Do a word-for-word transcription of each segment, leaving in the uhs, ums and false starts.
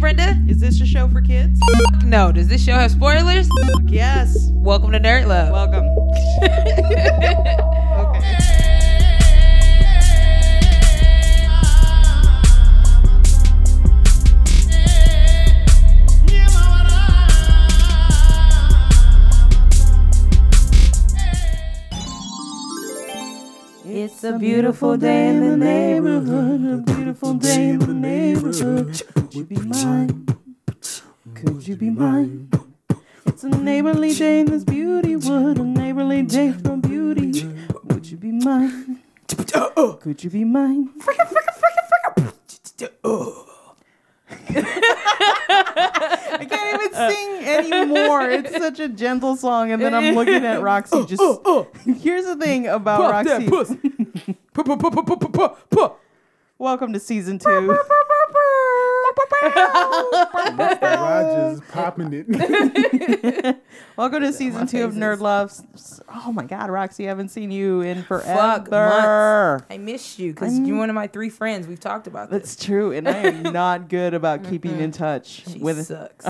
Brenda, is this a show for kids? No. Does this show have spoilers? Yes. Welcome to Nerd Love. Welcome. Okay. It's a beautiful day in the neighborhood, a beautiful day in the neighborhood. Would you be mine? Could you be mine? It's a neighborly day in this beauty wood, a neighborly day from beauty. Would you be mine? Could you be mine? I can't even sing anymore. It's such a gentle song, and then I'm looking at Roxy. Just uh, uh, uh. Here's the thing about Pop Roxy. Puh, puh, puh, puh, puh, puh, puh. Welcome to season two. Mister Rogers popping it. Welcome to season two of Nerd Love. Oh my God, Roxy, I haven't seen you in forever. Fuck, I miss you because you're one of my three friends. We've talked about this. That's true, and I am not good about keeping mm-hmm. in touch. She with sucks.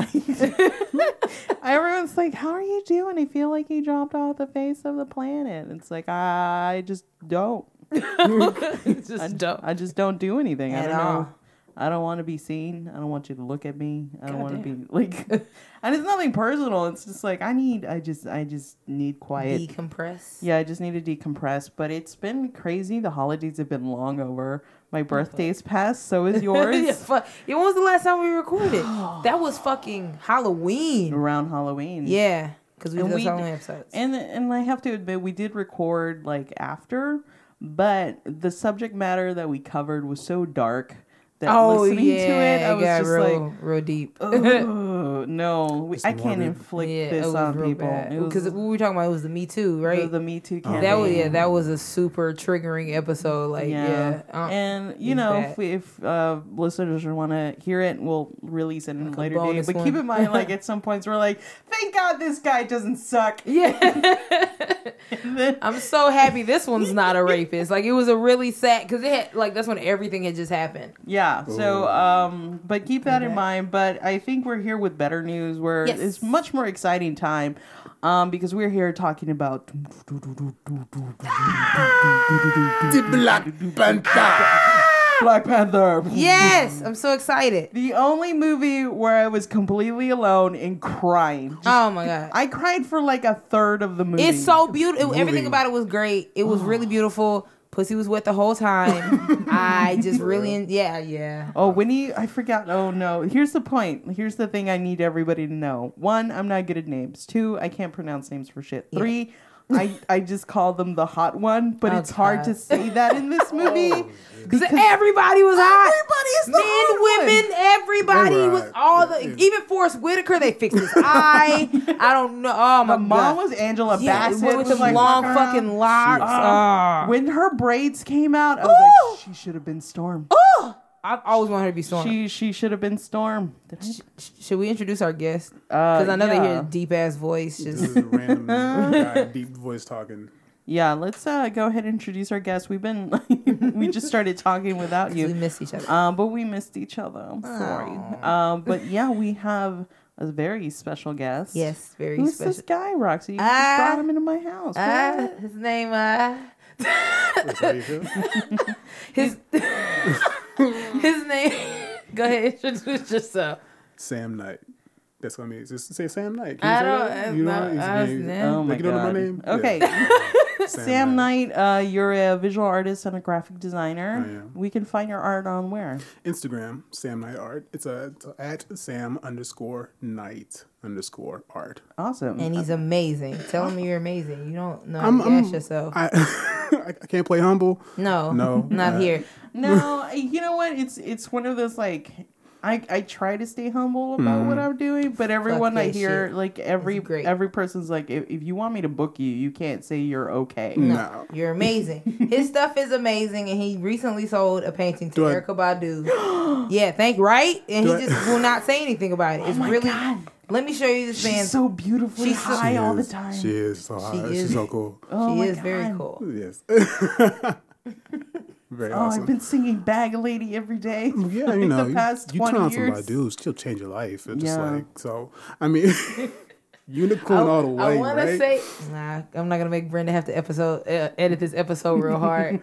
Everyone's like, "How are you doing?" I feel like you dropped off the face of the planet. It's like I just don't. just I, don't. I just don't do anything. At I don't all. know. I don't want to be seen. I don't want you to look at me. I don't God want damn. to be like, and it's nothing personal. It's just like I need. I just. I just need quiet. Decompress. Yeah, I just need to decompress. But it's been crazy. The holidays have been long over. My birthday's passed. So is yours. yeah, fuck. When was the last time we recorded? That was fucking Halloween. Around Halloween. Yeah, because we did those Halloween episodes. And and I have to admit, we did record like after, but the subject matter that we covered was so dark. That oh, listening yeah, to it, I it was just real, like, real deep. Oh, no, I can't inflict yeah, this on people. Because we were talking about it was the Me Too, right? The, the Me Too campaign. That was, yeah, that was a super triggering episode. Like, yeah. yeah uh, and, you know, that. if, we, if uh, listeners want to hear it, we'll release it in like a later date. But one. Keep in mind, like, at some points, we're like, thank God this guy doesn't suck. Yeah. then, I'm so happy this one's not a rapist. Like, it was a really sad, because it had, like, that's when everything had just happened. Yeah. Yeah, so, um, but keep that in mind. But I think we're here with better news where yes. it's much more exciting time um, because we're here talking about the Black Panther. Black Panther. Yes, I'm so excited. The only movie where I was completely alone and crying. Just, oh my God. I cried for like a third of the movie. It's so beautiful. Everything about it was great. It was really beautiful. Pussy was wet the whole time. I just really, in- yeah, yeah. Oh, Winnie, I forgot. Oh, no. Here's the point. Here's the thing I need everybody to know. One, I'm not good at names. Two, I can't pronounce names for shit. Three, yeah. I, I just call them the hot one, but oh, it's God. hard to say that in this movie. oh, because everybody was hot. Everybody's the Men, hot women, one. everybody right. was all the, yeah. even Forrest Whitaker, they fixed his eye. I don't know. Oh, my, my mom God. was Angela yeah, Bassett. With the like, long fucking locks. Uh, when her braids came out, I was Ooh. like, she should have been Storm. Ooh. I've always wanted her to be Storm. She she should have been Storm. Sh- should we introduce our guest? Because uh, I know yeah. they hear a deep-ass voice. Just... This is a random guy, deep voice talking. Yeah, let's uh, go ahead and introduce our guest. We've been, we just started talking without you. We missed each other. Um, but we missed each other. I'm sorry. Um, but yeah, we have a very special guest. Yes, very Who's special. Who's this guy, Roxy? You uh, just brought him into my house. Uh, his name, uh... his, his name... Go ahead, introduce yourself. Sam Knight. That's what I mean. Just say Sam Knight. Can I don't. That? You know, his name. name. Oh my like, you don't know my name? Okay. Yeah. Sam, Sam Knight, Knight uh, you're a visual artist and a graphic designer. I am. We can find your art on where? Instagram, Sam Knight Art. It's, a, it's a, at Sam underscore Knight underscore art. Awesome. And he's amazing. Tell him you're amazing. You don't know I'm, I'm, yourself. I, I can't play humble. No. No. Not uh, here. No. You know what? It's it's one of those like... I, I try to stay humble about mm. what I'm doing, but everyone I hear, shit. like every every person's like, if, if you want me to book you, you can't say you're okay. No, no. You're amazing. His stuff is amazing, and he recently sold a painting to I... Erykah Badu. yeah, thank right, and Do he I... just will not say anything about it. It's oh my really. God. Let me show you this man. She's so beautiful. She's so high she all the time. She is so high. She is. She's so cool. Oh she my is God. very cool. Yes. very oh, awesome. I've been singing Bag Lady every day. Yeah, you know, the past you, you turn on somebody, dude, she'll change your life. It's yeah. just like, so, I mean, unicorn I, all the way, I want right? to say, nah, I'm not going to make Brenda have to episode uh, edit this episode real hard.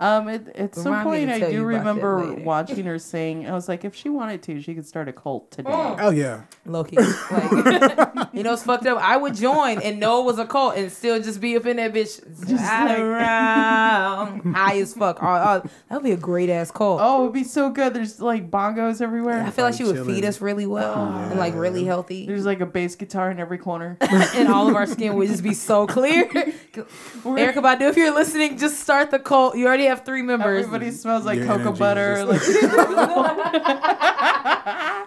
um, At, at some point, I do remember watching her sing. I was like, if she wanted to, she could start a cult today. Oh, oh yeah. Low-key. Like, you know it's fucked up? I would join and know it was a cult and still just be up in that bitch. Just like, around. High as fuck. Oh, oh, that would be a great-ass cult. Oh, it would be so good. There's, like, bongos everywhere. Yeah, I feel like she would chilling. feed us really well oh, yeah. and, like, really healthy. There's, like, a bass guitar in every corner and all of our skin would just be so clear. Erica Badu, if you're listening, just start the cult. You already have three members. Everybody smells like yeah, cocoa butter. Like-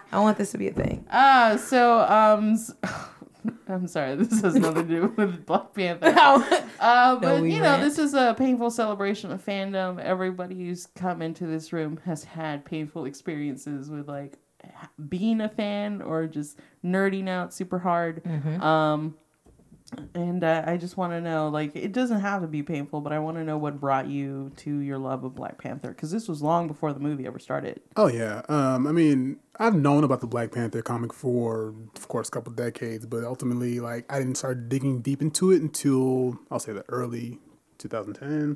I want this to be a thing. Ah, uh, so um so- I'm sorry, this has nothing to do with Black Panther. Uh, but, no, you know, rant. This is a painful celebration of fandom. Everybody who's come into this room has had painful experiences with, like, being a fan or just nerding out super hard. Mm-hmm. Um, and uh, I just want to know, like, it doesn't have to be painful, but I want to know what brought you to your love of Black Panther, because this was long before the movie ever started. Oh, yeah. Um, I mean, I've known about the Black Panther comic for, of course, a couple of decades, but ultimately, like, I didn't start digging deep into it until, I'll say, the early twenty ten,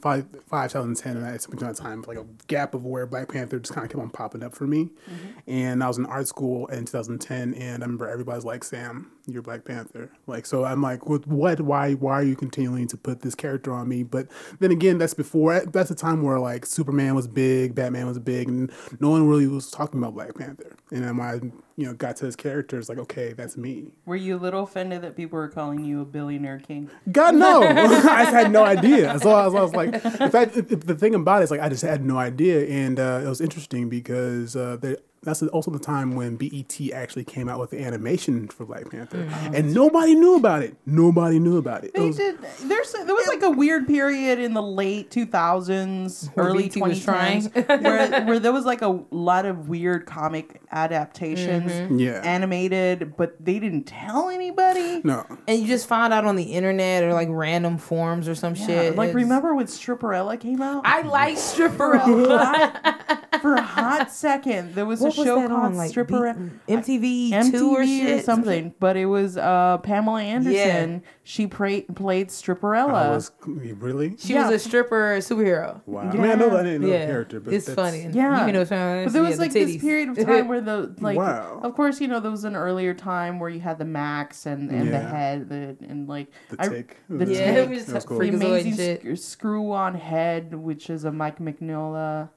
five, twenty ten, and I had some time, like a gap of where Black Panther just kind of kept on popping up for me. Mm-hmm. And I was in art school in two thousand ten, and I remember everybody's like, Sam, you're Black Panther. Like, so I'm like, what, what, why, why are you continuing to put this character on me? But then again, that's before, that's a time where, like, Superman was big, Batman was big, and no one really was talking about Black Panther. And then my, you know, got to his character, it's like, okay, that's me. Were you a little offended that people were calling you a billionaire king? God, no. I just had no idea. So I was, I was like, in fact, the thing about it is, like, I just had no idea. And uh, it was interesting because uh, they, that's also the time when B E T actually came out with the animation for Black Panther. Mm-hmm. And nobody knew about it. Nobody knew about it. They it was, did. There's, there was like a weird period in the late two thousands, early twenty tens, where, where there was like a lot of weird comic adaptations, mm-hmm. yeah. animated, but they didn't tell anybody. No. And you just found out on the internet or like random forums or some yeah, shit. Like, it's... remember when Stripperella came out? I like Stripperella. For a hot second, there was what a was show called on, like, Stripperella, B- M T V, like, two or, shit. or something. But it was uh, Pamela Anderson. Yeah. She pra- played Stripperella. Was, really? She yeah. was a stripper superhero. Wow. Yeah. I mean, I know that I didn't know yeah. the character, but it's that's... funny. Yeah. You can know but there was, yeah, like, the this period of time where the, like, wow. of course, you know, there was an earlier time where you had the Max and, and yeah. the head the, and like the I, tick, the yeah, tick. It was just cool. The amazing Screw-On Head, which is a Mike Mignola.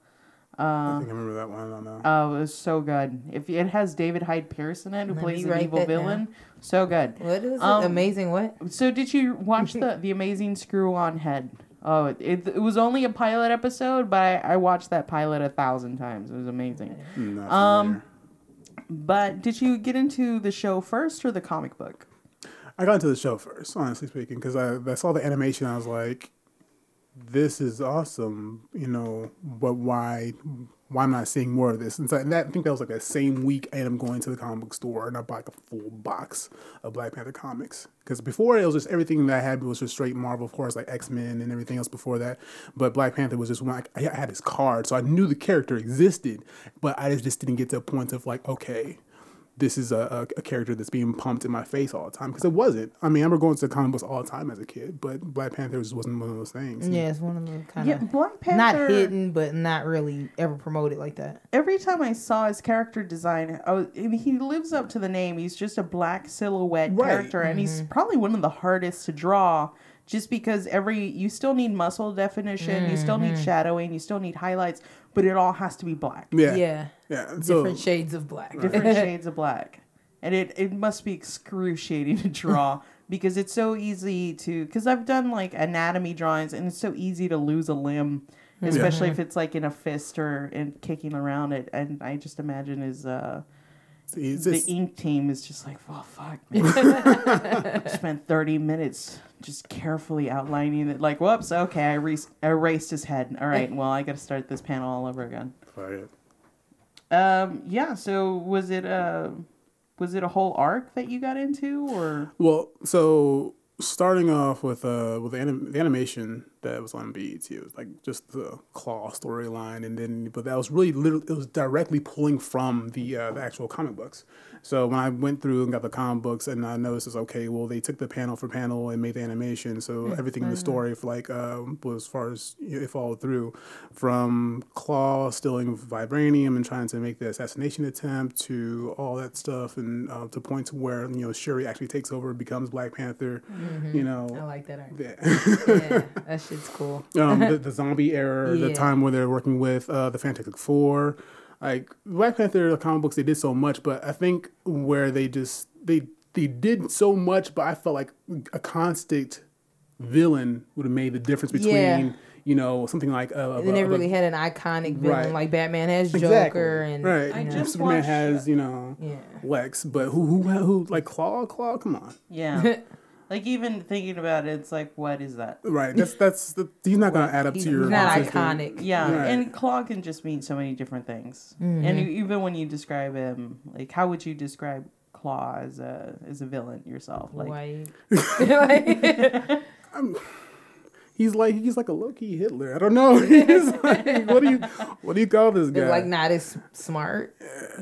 Um, I think I remember that one. I don't know. Oh, it was so good. If it has David Hyde Pierce in it, who Let plays an evil villain, down. So good. What is um, it? Amazing what? So did you watch the the Amazing Screw-On Head? Oh, it, it was only a pilot episode, but I, I watched that pilot a thousand times. It was amazing. Not um, but did you get into the show first or the comic book? I got into the show first, honestly speaking, because I, I saw the animation. I was like, this is awesome, you know, but why why am I seeing more of this? And, so, and that, I think that was like that same week I ended up going to the comic book store and I bought like a full box of Black Panther comics. Because before it was just everything that I had was just straight Marvel, of course, like X-Men and everything else before that. But Black Panther was just when I, I had his card, so I knew the character existed, but I just, just didn't get to a point of like, okay, this is a, a, a character that's being pumped in my face all the time. Because it wasn't. I mean, I remember going to the comic books all the time as a kid, but Black Panther just wasn't one of those things. Yeah, it's one of those kind yeah, of... Black Panther... Not hidden, but not really ever promoted like that. Every time I saw his character design, I was, I mean, he lives up to the name. He's just a black silhouette right. character, and mm-hmm. he's probably one of the hardest to draw. Just because every you still need muscle definition, mm-hmm. you still need shadowing, you still need highlights, but it all has to be black. Yeah, yeah, yeah. Different so, shades of black. Right. Different shades of black, and it, it must be excruciating to draw because it's so easy to. Because I've done like anatomy drawings, and it's so easy to lose a limb, especially yeah. if it's like in a fist or in kicking around it. And I just imagine is. Uh, It's the just... ink team is just like, oh, fuck, man. Spent thirty minutes just carefully outlining it. Like, whoops, okay, I erased, erased his head. All right, well, I got to start this panel all over again. Right. Um, yeah, so was it, a, was it a whole arc that you got into? Or Well, so starting off with, uh, with anim- the animation... that was on B E T. It was like just the Klaue storyline, and then but that was really literally it was directly pulling from the uh, the actual comic books. So when I went through and got the comic books, and I noticed it's okay, well they took the panel for panel and made the animation, so it's everything fun. In the story for like uh, was as far as you know, it followed through from Klaue stealing vibranium and trying to make the assassination attempt to all that stuff, and uh, to point to where you know Shuri actually takes over and becomes Black Panther. Mm-hmm. You know, I like that. Yeah. Yeah, that shit's cool. um, the, the zombie era, yeah. The time where they're working with uh, the Fantastic Four, like Black Panther, the comic books, they did so much, but I think where they just they they did so much, but I felt like a constant villain would have made the difference between. Yeah. You know, something like... Uh, and they really a, had an iconic villain, right. Like Batman has Joker. Exactly. And right. I just Superman has, you know, yeah. Lex. But who, who, who, like, Klaue, Klaue? Come on. Yeah. Like, even thinking about it, it's like, what is that? Right. That's, that's, the, he's not going to add up he's to your... not iconic. Yeah. Right. And Klaue can just mean so many different things. Mm-hmm. And even when you describe him, like, how would you describe Klaue as a, as a villain yourself? Like, white. I'm... He's like he's like a low-key Hitler. I don't know. He's like, what do you what do you call this guy? They're like not as smart.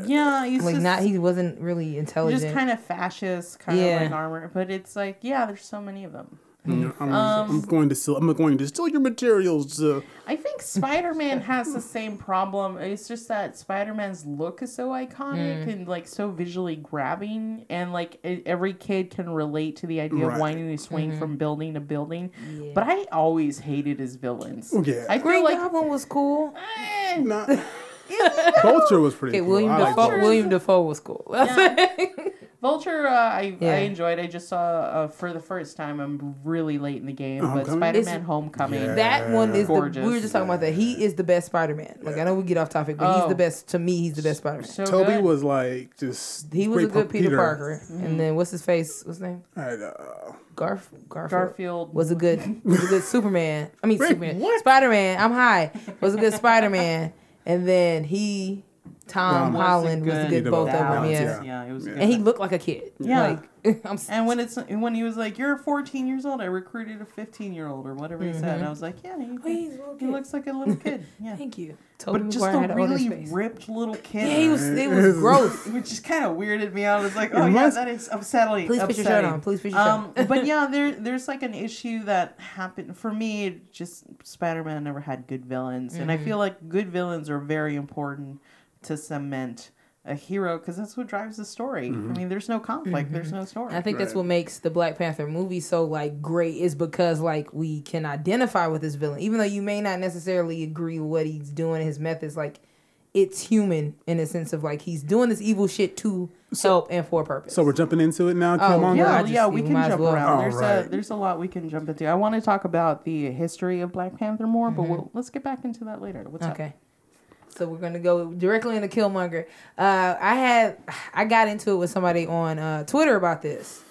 Yeah, he's like just, not. He wasn't really intelligent. Just kind of fascist, kind yeah. of like armor. But it's like yeah, there's so many of them. Mm-hmm. I'm, um, I'm going to steal. I'm going to steal your materials. Uh. I think Spider-Man has the same problem. It's just that Spider-Man's look is so iconic mm. and like so visually grabbing, and like every kid can relate to the idea right. of winding and swing mm-hmm. from building to building. Yeah. But I always hated his villains. Yeah, I feel like that one was cool. Eh, Not. Vulture was pretty. Okay, cool. William Defoe. William Defoe was cool. Yeah. Vulture, uh, I, yeah. I enjoyed. I just saw uh, for the first time. I'm really late in the game, Homecoming? But Spider-Man it's, Homecoming. Yeah. That one is gorgeous. The, we were just talking yeah. about that. He is the best Spider-Man. Like yeah. I know we get off topic, but oh. he's the best. To me, he's the best Spider-Man. So Toby good. Was like just he was a good Peter, Peter. Parker. Mm-hmm. And then what's his face? What's his name? I know. Garf Garfield, Garfield was a good was a good Superman. I mean Wait, Superman. What? Spider-Man. I'm high. Was a good Spider-Man. And then he, Tom yeah, Holland, was good, was good both of them. Yeah, yeah it was good. And he looked like a kid. Yeah. Like, I'm and when it's when he was like, "You're fourteen years old," I recruited a fifteen-year-old or whatever mm-hmm. he said, and I was like, "Yeah, he, oh, he's he looks like a little kid." Yeah. Thank you. Toby but just a really ripped little kid. Yeah, he was. It was gross, which just kind of weirded me out. I was like, "Oh yeah, that is upsetting." Please put your shirt on. Please put your shirt on. Um, but yeah, there there's like an issue that happened for me. Just Spider-Man never had good villains, mm-hmm. and I feel like good villains are very important to cement a hero because that's what drives the story. Mm-hmm. I mean, there's no conflict, mm-hmm. there's no story. And I think right. that's what makes the Black Panther movie so like great is because like we can identify with this villain, even though you may not necessarily agree with what he's doing, his methods. Like it's human in a sense of like he's doing this evil shit to so, help and for a purpose. So we're jumping into it now. Oh, Killmonger? yeah, just, yeah, we can jump well. around. All there's right. a there's a lot we can jump into. I want to talk about the history of Black Panther more, mm-hmm. but we'll, let's get back into that later. What's okay. up? So we're going to go directly into Killmonger. Uh, I had, I got into it with somebody on uh, Twitter about this,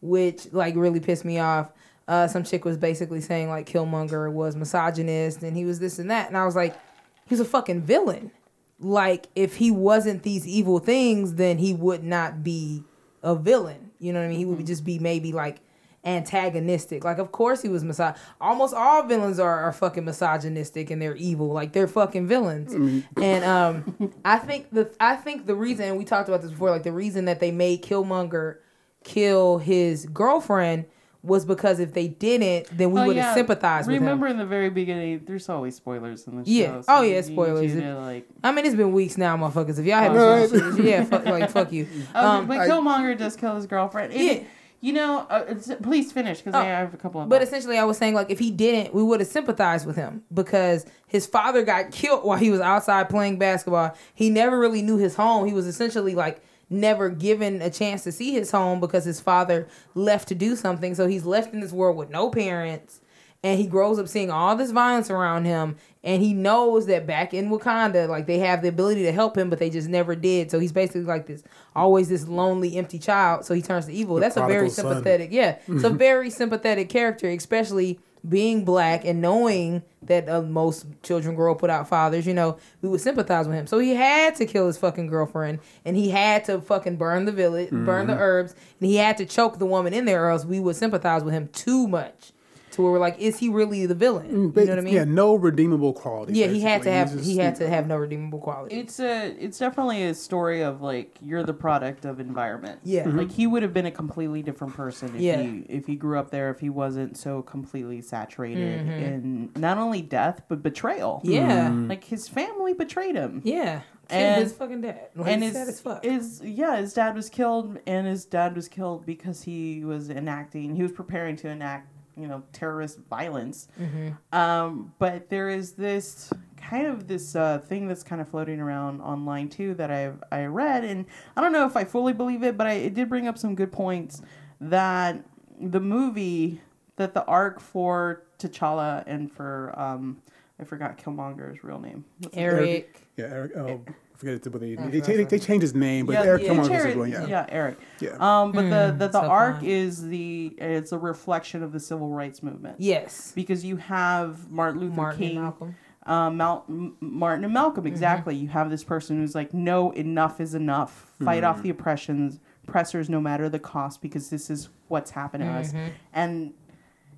which like really pissed me off. Uh, some chick was basically saying like Killmonger was misogynist and he was this and that. And I was like, he's a fucking villain. Like if he wasn't these evil things, then he would not be a villain. You know what I mean? He would just be maybe like antagonistic. Like of course he was misog. Almost all villains are, are fucking misogynistic and they're evil. Like they're fucking villains. Mm-hmm. And um, I think the I think the reason, and we talked about this before, like the reason that they made Killmonger kill his girlfriend was because if they didn't, then we oh, would have yeah. sympathized Remember with him. Remember in the very beginning, there's always spoilers in the yeah. show. So oh yeah, spoilers. You, you know, like... I mean, it's been weeks now, motherfuckers. If y'all haven't oh, seen shit, yeah, fuck, like fuck you. Um, okay, but Killmonger I, does kill his girlfriend. It, yeah. You know, uh, please finish because oh, I have a couple of. But thoughts. Essentially, I was saying like if he didn't, we would have sympathized with him because his father got killed while he was outside playing basketball. He never really knew his home. He was essentially like never given a chance to see his home because his father left to do something. So he's left in this world with no parents, and he grows up seeing all this violence around him. And he knows that back in Wakanda, like they have the ability to help him, but they just never did. So he's basically like this, always this lonely, empty child. So he turns to evil. The That's a very sympathetic, son. yeah. It's a very sympathetic character, especially being black and knowing that uh, most children grow up without fathers. You know, we would sympathize with him. So he had to kill his fucking girlfriend, and he had to fucking burn the village, mm-hmm. burn the herbs, and he had to choke the woman in there, or else we would sympathize with him too much. to where we're like, is he really the villain? But, you know what I mean? Yeah, no redeemable quality. Yeah, basically. he had to have just, he had to have no redeemable quality. It's a it's definitely a story of like you're the product of environment. Yeah, mm-hmm. Like he would have been a completely different person if yeah. he if he grew up there, if he wasn't so completely saturated mm-hmm. in not only death but betrayal. Yeah, mm-hmm. Like his family betrayed him. Yeah. And his fucking dad. Like and his, his, fuck. his yeah, his dad was killed, and his dad was killed because he was enacting. He was preparing to enact, you know, terrorist violence. Mm-hmm. Um, but there is this kind of this uh, thing that's kind of floating around online too that I've I read, and I don't know if I fully believe it, but I, it did bring up some good points that the movie that the arc for T'Challa and for um, I forgot Killmonger's real name. What's Eric. Yeah, Eric. Oh, I forget it. But they, they, they, they changed his name, but yeah, Eric yeah, Killmonger was going. Yeah, yeah, Eric. Yeah. Um, but mm, the the, the so arc fun. is the it's a reflection of the civil rights movement. Yes, because you have Martin Luther Martin King, and Malcolm. Uh, Mal- Martin and Malcolm. Exactly. Mm-hmm. You have this person who's like, no, enough is enough. Fight mm-hmm. off the oppressions, oppressors, no matter the cost, because this is what's happened to mm-hmm. us. And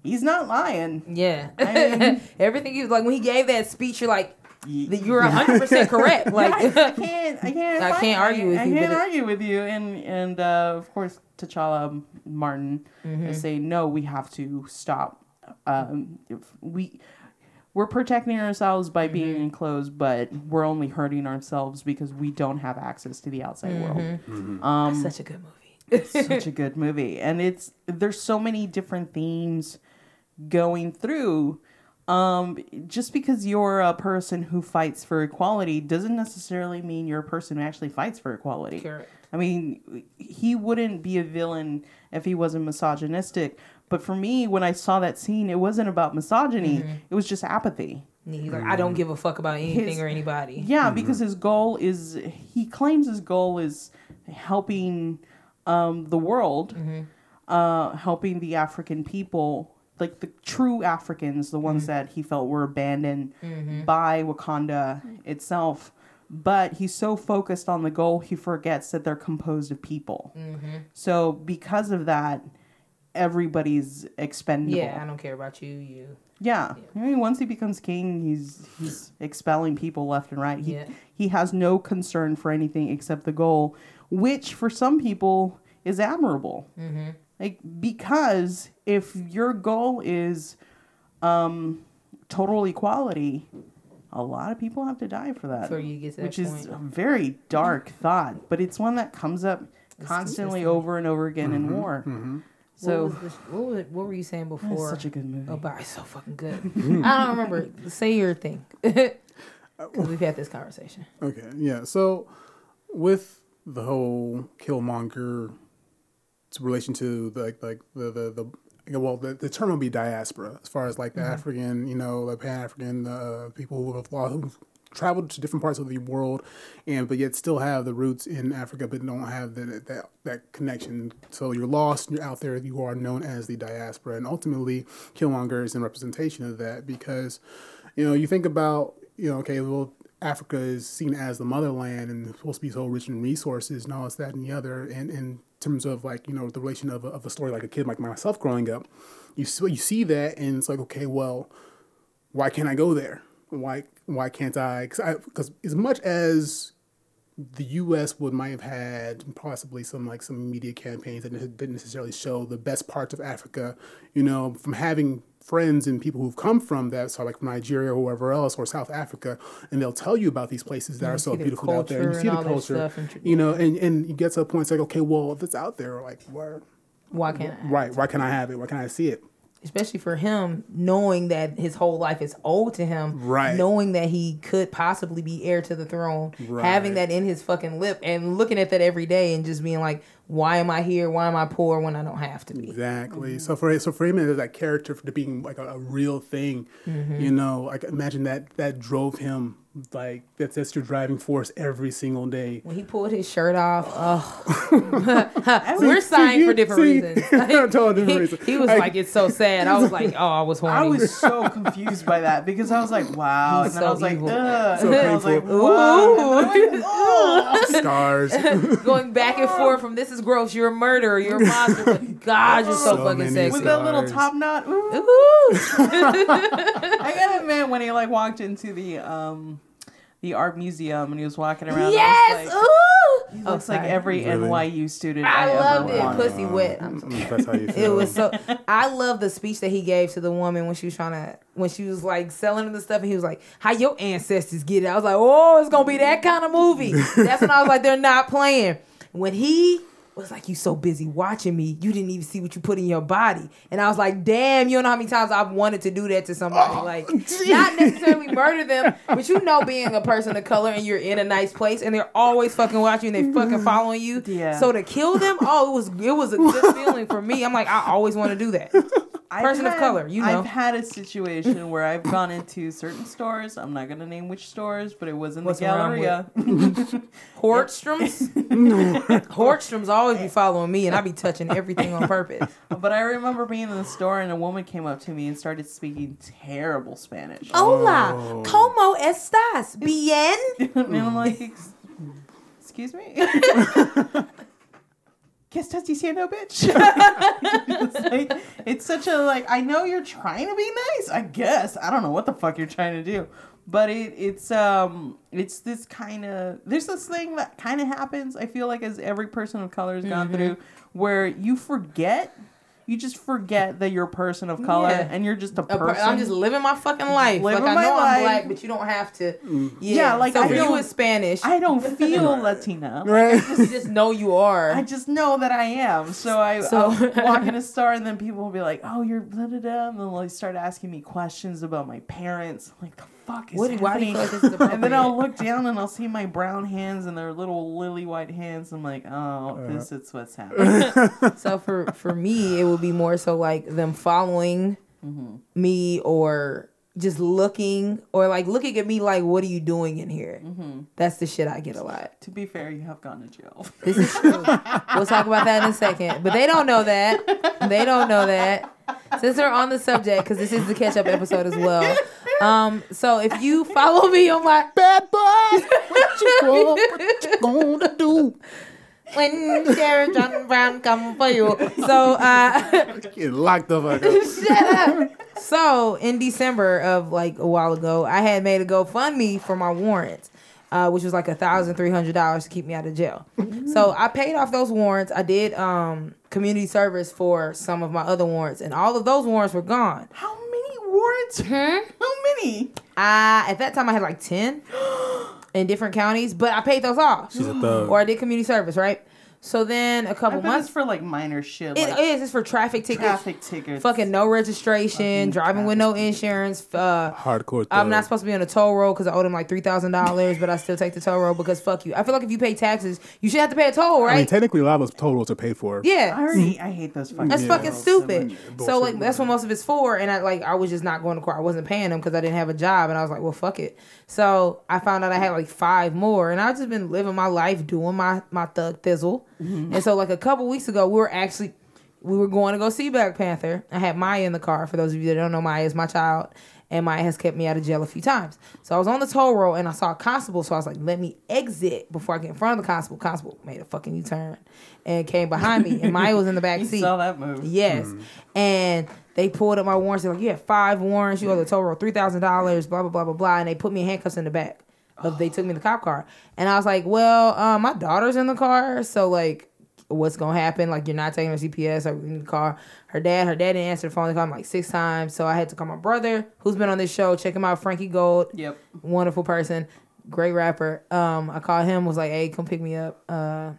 he's not lying. Yeah. I mean, everything he was like when he gave that speech, you're like. You're one hundred percent correct. Like I can't, I can't, I can't argue with you. I can't argue with you. And and uh, of course, T'Challa, Martin, mm-hmm. say no. We have to stop. Um, if we we're protecting ourselves by mm-hmm. being enclosed, but we're only hurting ourselves because we don't have access to the outside mm-hmm. world. Mm-hmm. Um, That's such a good movie. It's such a good movie, and it's there's so many different themes going through. Um, just because you're a person who fights for equality doesn't necessarily mean you're a person who actually fights for equality. Correct. I mean, he wouldn't be a villain if he wasn't misogynistic. But for me, when I saw that scene, it wasn't about misogyny. Mm-hmm. It was just apathy. He's like, I don't give a fuck about anything his, or anybody. Yeah, mm-hmm. because his goal is, he claims his goal is helping um, the world, mm-hmm. uh, helping the African people. Like the true Africans, the ones mm-hmm. that he felt were abandoned mm-hmm. by Wakanda itself. But he's so focused on the goal, he forgets that they're composed of people. Mm-hmm. So because of that, everybody's expendable. Yeah, I don't care about you, you. Yeah. yeah. I mean, once he becomes king, he's he's expelling people left and right. He, yeah. he has no concern for anything except the goal, which for some people is admirable. Mm-hmm. Like, because if your goal is um, total equality, a lot of people have to die for that. So you get to that which point. Is a very dark thought, but it's one that comes up it's constantly it's over and over again mm-hmm. in war. Mm-hmm. So what, was this, what, was, what were you saying before? Such a good movie. Oh, but it's so fucking good. I don't remember. Say your thing. We've had this conversation. Okay, yeah. So with the whole Killmonger. Relation to like like the the, the well the, the term would be diaspora as far as like the mm-hmm. African you know the Pan African uh, people who have who've traveled to different parts of the world and but yet still have the roots in Africa but don't have that that that connection so you're lost you're out there you are known as the diaspora and ultimately Killmonger is in representation of that because you know you think about you know okay well. Africa is seen as the motherland and supposed to be so rich in resources and all this, that, and the other. And in terms of like, you know, the relation of a, of a story like a kid like myself growing up, you see, you see that and it's like, okay, well, why can't I go there? Why why can't I? Because as much as the U S would might have had possibly some like some media campaigns that didn't necessarily show the best parts of Africa, you know, from having friends and people who've come from that, so like from Nigeria or wherever else, or South Africa, and they'll tell you about these places that you are so beautiful out there. And you see the culture, and, you know, and, and you get to a point, it's like, okay, well, if it's out there, like, where, why can't I? Right, why can't I have it? Why can't I see it? Especially for him, knowing that his whole life is owed to him, right. knowing that he could possibly be heir to the throne, right. having that in his fucking lip and looking at that every day and just being like, why am I here? Why am I poor when I don't have to be? Exactly. Mm-hmm. So for so for him, there's that character for being like a, a real thing, mm-hmm. you know, like imagine that that drove him. Like that's that's your driving force every single day. When he pulled his shirt off, oh, we're sighing for different see, reasons. Like, different he, reason. he was I, like, "It's so sad." I was like, "Oh, I was horny." I was so confused by that because I was like, "Wow," and so then I was evil. like, "Ugh," so and then I was like, "Ooh, like, oh. scars." Going back and forth from this is gross. You're a murderer. You're a monster. But God, you're so, so fucking sexy. With that little top knot. Ooh. Ooh. I gotta admit, when he like walked into the um the art museum and he was walking around. Yes. Was, like, ooh. He looks oh, like every really? N Y U student. I, I loved ever it. Wanted. Pussy wet. I'm so that's how you feel. It was so. I love the speech that he gave to the woman when she was trying to. When she was like selling him the stuff, and he was like, "How your ancestors get it?" I was like, "Oh, it's gonna be that kind of movie." That's when I was like, "They're not playing." When he was like, "You so busy watching me, you didn't even see what you put in your body," and I was like, "Damn, you don't know how many times I've wanted to do that to somebody, oh, like geez. Not necessarily murder them, but you know, being a person of color and you're in a nice place, and they're always fucking watching, and they fucking following you, yeah. So to kill them, oh, it was it was a good feeling for me. I'm like, I always want to do that." Person had, of color, you know. I've had a situation where I've gone into certain stores. I'm not going to name which stores, but it was in What's the Galleria. Nordstrom's? Nordstrom's always be following me, and I be touching everything on purpose. But I remember being in the store, and a woman came up to me and started speaking terrible Spanish. Hola, oh. ¿Cómo estás? Bien? And I'm like, Ex- excuse me? ¿Qué estás diciendo, bitch? It's, like, it's such a, like, I know you're trying to be nice, I guess. I don't know what the fuck you're trying to do. But it, it's um, it's this kind of, there's this thing that kind of happens, I feel like, as every person of color has gone mm-hmm. through, where you forget, you just forget that you're a person of color, yeah. and you're just a person. A per- I'm just living my fucking life. Living like, I know life. I'm black, but you don't have to. Mm. Yeah. yeah, like, so I feel it's Spanish. I don't feel Latina. Right. I just, just know you are. I just know that I am. So I so. walk in a store, and then people will be like, oh, you're blah, blah, blah. And they'll like, start asking me questions about my parents. I'm like, the fuck is what, happening? Why do you feel like this is and then I'll look down, and I'll see my brown hands and their little lily white hands. I'm like, oh, uh. this is what's happening. So for, for me, it was... would be more so like them following mm-hmm. me, or just looking, or like looking at me like, what are you doing in here? Mm-hmm. That's the shit I get a lot. To be fair, you have gone to jail. This is true. We'll talk about that in a second. But they don't know that. They don't know that. Since they're on the subject, because this is the catch-up episode as well. Um, so if you follow me on my bad boy, what you want, what you gonna do? When Sarah John Brown come for you. So, uh... get locked the fuck up. Shut up. So, in December of, like, a while ago, I had made a GoFundMe for my warrants, uh, which was, like, one thousand three hundred dollars to keep me out of jail. Mm-hmm. So, I paid off those warrants. I did um, community service for some of my other warrants, and all of those warrants were gone. How many warrants? Hmm? How many? Uh, at that time, I had, like, ten. In different counties, but I paid those off. She's a thug. Or I did community service, right? So then a couple I bet months it's for like minor shit. It like is. It's for traffic tickets. Traffic tickets. Fucking no registration. Driving with no insurance. Uh, Hardcore. Thug. I'm not supposed to be on a toll road because I owed him like three thousand dollars, but I still take the toll road because fuck you. I feel like if you pay taxes, you should have to pay a toll, right? I mean, technically, a lot of those toll roads are paid for. Yeah. I already. I hate those fucking. That's yeah. fucking stupid. So like that's what most of it's for, and I like I was just not going to court. I wasn't paying them because I didn't have a job, and I was like, well, fuck it. So I found out I had like five more, and I've just been living my life doing my, my thug thizzle. Mm-hmm. And so like a couple weeks ago, we were actually, we were going to go see Black Panther. I had Maya in the car. For those of you that don't know, Maya is my child, and Maya has kept me out of jail a few times. So I was on the toll road, and I saw a constable, so I was like, let me exit before I get in front of the constable. Constable made a fucking U-turn and came behind me, and Maya was in the back seat. You saw that move. Yes. Mm-hmm. And... they pulled up my warrants. They're like, you have five warrants. You owe the toll road three thousand dollars, blah, blah, blah, blah, blah. And they put me in handcuffs in the back. Of, they took me in the cop car. And I was like, well, uh, my daughter's in the car. So, like, what's going to happen? Like, you're not taking her C P S or in the car. Her dad, her dad didn't answer the phone. They called him like six times. So I had to call my brother, who's been on this show. Check him out, Frankie Gold. Yep. Wonderful person. Great rapper. Um, I called him. Was like, hey, come pick me up. Uh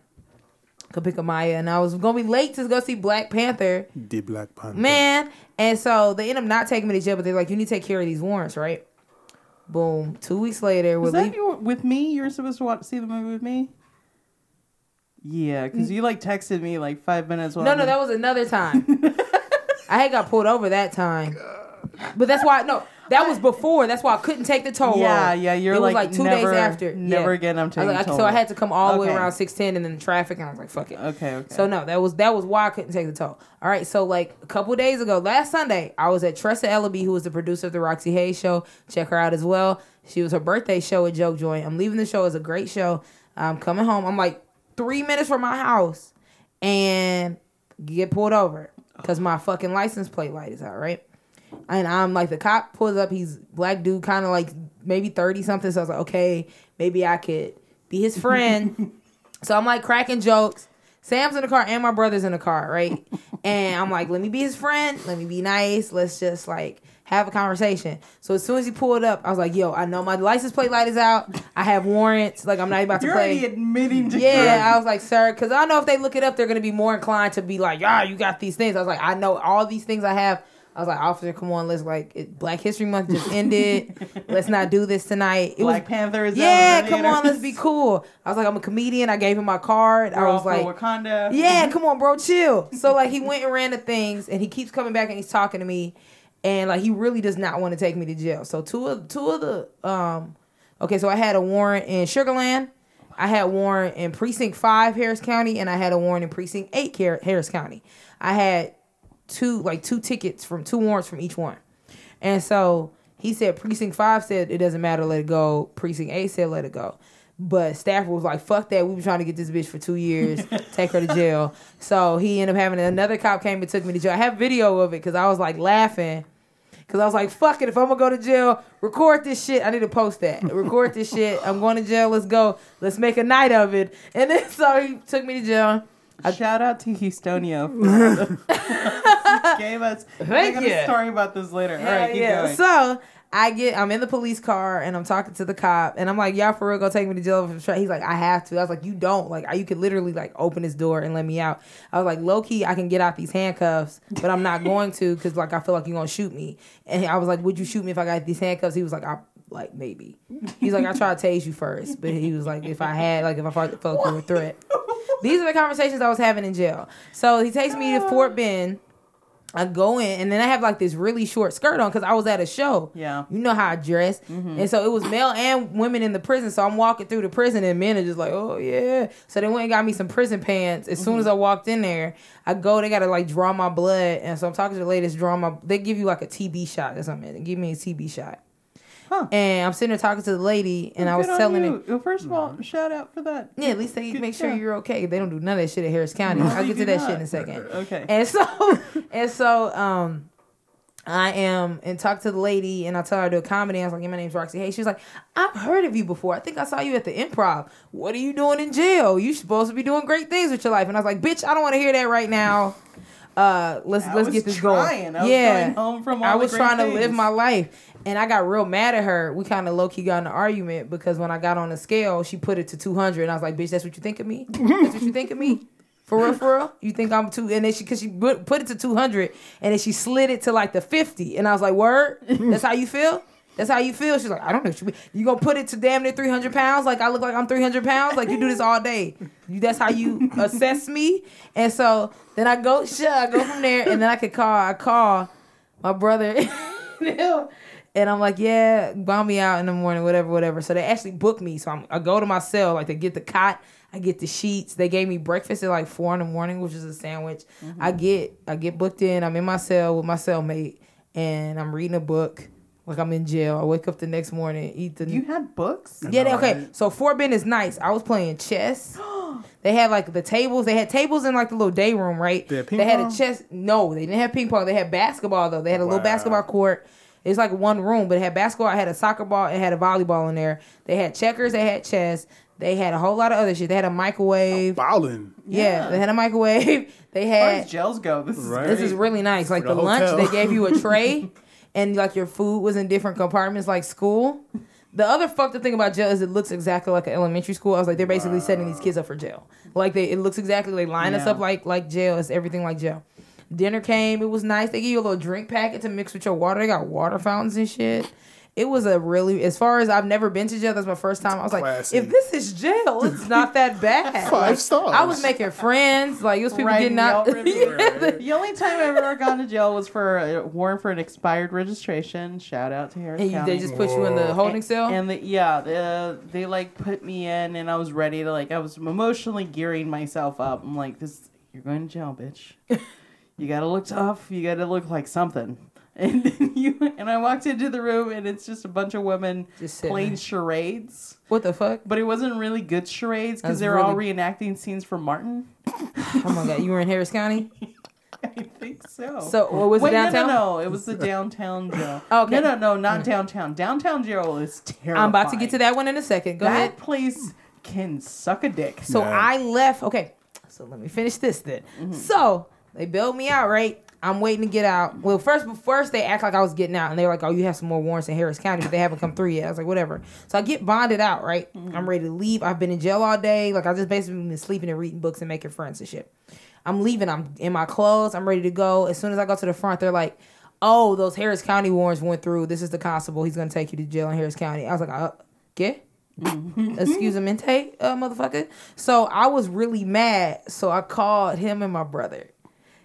Could pick up Maya, and I was gonna be late to go see Black Panther. The Black Panther, man, and so they end up not taking me to jail, but they're like, "You need to take care of these warrants, right?" Boom. Two weeks later, was that leave- you with me? You were supposed to watch see the movie with me. Yeah, because you like texted me like five minutes. No, no, I'm- that was another time. I had got pulled over that time, God. But that's why no. That was before. That's why I couldn't take the toll. Yeah, yeah. You're it was like, like two never, days after. Never yeah. again. I'm taking the like, toll. So I had to come all the okay. way around six ten and then traffic, and I was like, fuck it. Okay, okay. So no, that was that was why I couldn't take the toll. All right. So like a couple days ago, last Sunday, I was at Tressa Ellaby, who was the producer of the Roxy Hayes show. Check her out as well. She was her birthday show at Joke Joint. I'm leaving the show. It's a great show. I'm coming home. I'm like three minutes from my house, and get pulled over because my fucking license plate light is out, right? And I'm like, the cop pulls up, he's black dude, kind of like maybe thirty something. So I was like, okay, maybe I could be his friend. So I'm like cracking jokes. Sam's in the car and my brother's in the car, right? And I'm like, let me be his friend. Let me be nice. Let's just like have a conversation. So as soon as he pulled up, I was like, yo, I know my license plate light is out. I have warrants. Like, I'm not about to You're play. You're already admitting to Yeah, crime. I was like, sir, because I know if they look it up, they're going to be more inclined to be like, yeah, you got these things. I was like, I know all these things I have. I was like, officer, come on, let's like, it, Black History Month just ended. Let's not do this tonight. It Black was, Panther is yeah, out. Yeah, come on, let's be cool. I was like, I'm a comedian. I gave him my card. We're I was like, Wakanda. Yeah, come on, bro, chill. So like, he went and ran the things, and he keeps coming back and he's talking to me, and like, he really does not want to take me to jail. So two of two of the um, okay, so I had a warrant in Sugarland, I had a warrant in Precinct Five, Harris County, and I had a warrant in Precinct Eight, Harris County. I had. two like two tickets from two warrants from each one. And so he said precinct five said it doesn't matter, let it go. Precinct eight said let it go. But Stafford was like, fuck that, we were trying to get this bitch for two years, take her to jail. So he ended up having another cop came and took me to jail. I have video of it because I was like laughing. Because I was like, fuck it, if I'm going to go to jail, record this shit. I need to post that. Record this shit. I'm going to jail. Let's go. Let's make a night of it. And then so he took me to jail. A shout out to Houstonia. Gave us. Thank I got you. A story about this later. Yeah, all right, keep yeah. going. So I get, I'm in the police car and I'm talking to the cop and I'm like, y'all for real go take me to jail? He's like, I have to. I was like, you don't. Like, you could literally like open this door and let me out. I was like, low key, I can get out these handcuffs, but I'm not going to because like I feel like you're gonna shoot me. And I was like, would you shoot me if I got these handcuffs? He was like, I. Like, maybe. He's like, I tried to tase you first. But he was like, if I had, like, if I felt like you were a threat. These are the conversations I was having in jail. So he takes me to Fort Bend. I go in, and then I have, like, this really short skirt on because I was at a show. Yeah. You know how I dress. Mm-hmm. And so it was male and women in the prison. So I'm walking through the prison, and men are just like, oh, yeah. So they went and got me some prison pants. As soon mm-hmm. as I walked in there, I go, they got to, like, draw my blood. And so I'm talking to the ladies, draw my, they give you, like, a T B shot or something. They give me a T B shot. Huh. And I'm sitting there talking to the lady, and well, I was telling her. Well, first of all, shout out for that. Yeah, at least they good make sure job. You're okay. They don't do none of that shit at Harris County. No, I'll get to that not. Shit in a second. Okay. And so, and so, um, I am and talk to the lady, and I tell her to a comedy. I was like, yeah, my name's Roxy. Hey, she was like, I've heard of you before. I think I saw you at the Improv. What are you doing in jail? You're supposed to be doing great things with your life. And I was like, bitch, I don't want to hear that right now. Uh, let's I let's was get this trying. Going. I yeah, was going home from all I was the great trying things. To live my life. And I got real mad at her. We kind of low-key got in an argument because when I got on the scale, she put it to two hundred. And I was like, bitch, that's what you think of me? That's what you think of me? For real, for real? You think I'm too... And then she... Because she put it to two hundred. And then she slid it to like the fifty. And I was like, word? That's how you feel? That's how you feel? She's like, I don't know what you mean. You gonna put it to damn near three hundred pounds? Like I look like I'm three hundred pounds? Like you do this all day. You, that's how you assess me? And so then I go... Sure, I go from there. And then I could call... I call my brother... And I'm like, yeah, bomb me out in the morning, whatever, whatever. So they actually booked me. So I'm, I go to my cell, like, to get the cot. I get the sheets. They gave me breakfast at, like, four in the morning, which is a sandwich. Mm-hmm. I get I get booked in. I'm in my cell with my cellmate, and I'm reading a book. Like, I'm in jail. I wake up the next morning, eat the... You had books? Yeah, they, okay. So Fort Bend is nice. I was playing chess. They had, like, the tables. They had tables in, like, the little day room, right? They had ping pong? They had a chess... No, they didn't have ping pong. They had basketball, though. They had a wow. little basketball court. It's like one room, but it had basketball, it had a soccer ball, it had a volleyball in there. They had checkers, they had chess, they had a whole lot of other shit. They had a microwave. Ballin'. Yeah, yeah, they had a microwave. They had. Where does gels go? This is right. This is really nice. Like the, the lunch, they gave you a tray, and like your food was in different compartments, like school. The other fucked up thing about jail is it looks exactly like an elementary school. I was like, they're basically wow. setting these kids up for jail. Like they, it looks exactly. They line yeah. us up like like jail. It's everything like jail. Dinner came. It was nice. They give you a little drink packet to mix with your water. They got water fountains and shit. It was a really... As far as I've never been to jail, that's my first time. I was Classy. Like, if this is jail, it's not that bad. Five like, stars. I was making friends. Like, it was people right, getting out... the, the only time I've ever gone to jail was for a warrant for an expired registration. Shout out to Harris and County. They just put Whoa. You in the holding and, cell? And the, yeah, the, they, like, put me in, and I was ready to, like... I was emotionally gearing myself up. I'm like, this... You're going to jail, bitch. You gotta look tough. You gotta look like something. And then you and I walked into the room, and it's just a bunch of women playing charades. What the fuck? But it wasn't really good charades because they were really... all reenacting scenes from Martin. Oh my god, you were in Harris County? I think so. So what was Wait, it downtown? No, no, no, it was the downtown jail. Oh, okay. No, no, no, not downtown. Downtown jail is terrifying. I'm about to get to that one in a second. Go that ahead. That place can suck a dick. So no. I left. Okay, so let me finish this then. Mm-hmm. So they bailed me out, right? I'm waiting to get out. Well, first, first they act like I was getting out, and they were like, "Oh, you have some more warrants in Harris County, but they haven't come through yet." I was like, "Whatever." So I get bonded out, right? Mm-hmm. I'm ready to leave. I've been in jail all day. Like I just basically been sleeping and reading books and making friends and shit. I'm leaving. I'm in my clothes. I'm ready to go. As soon as I go to the front, they're like, "Oh, those Harris County warrants went through. This is the constable. He's gonna take you to jail in Harris County." I was like, uh, "Get." Excuse me, take uh, motherfucker. So I was really mad. So I called him and my brother.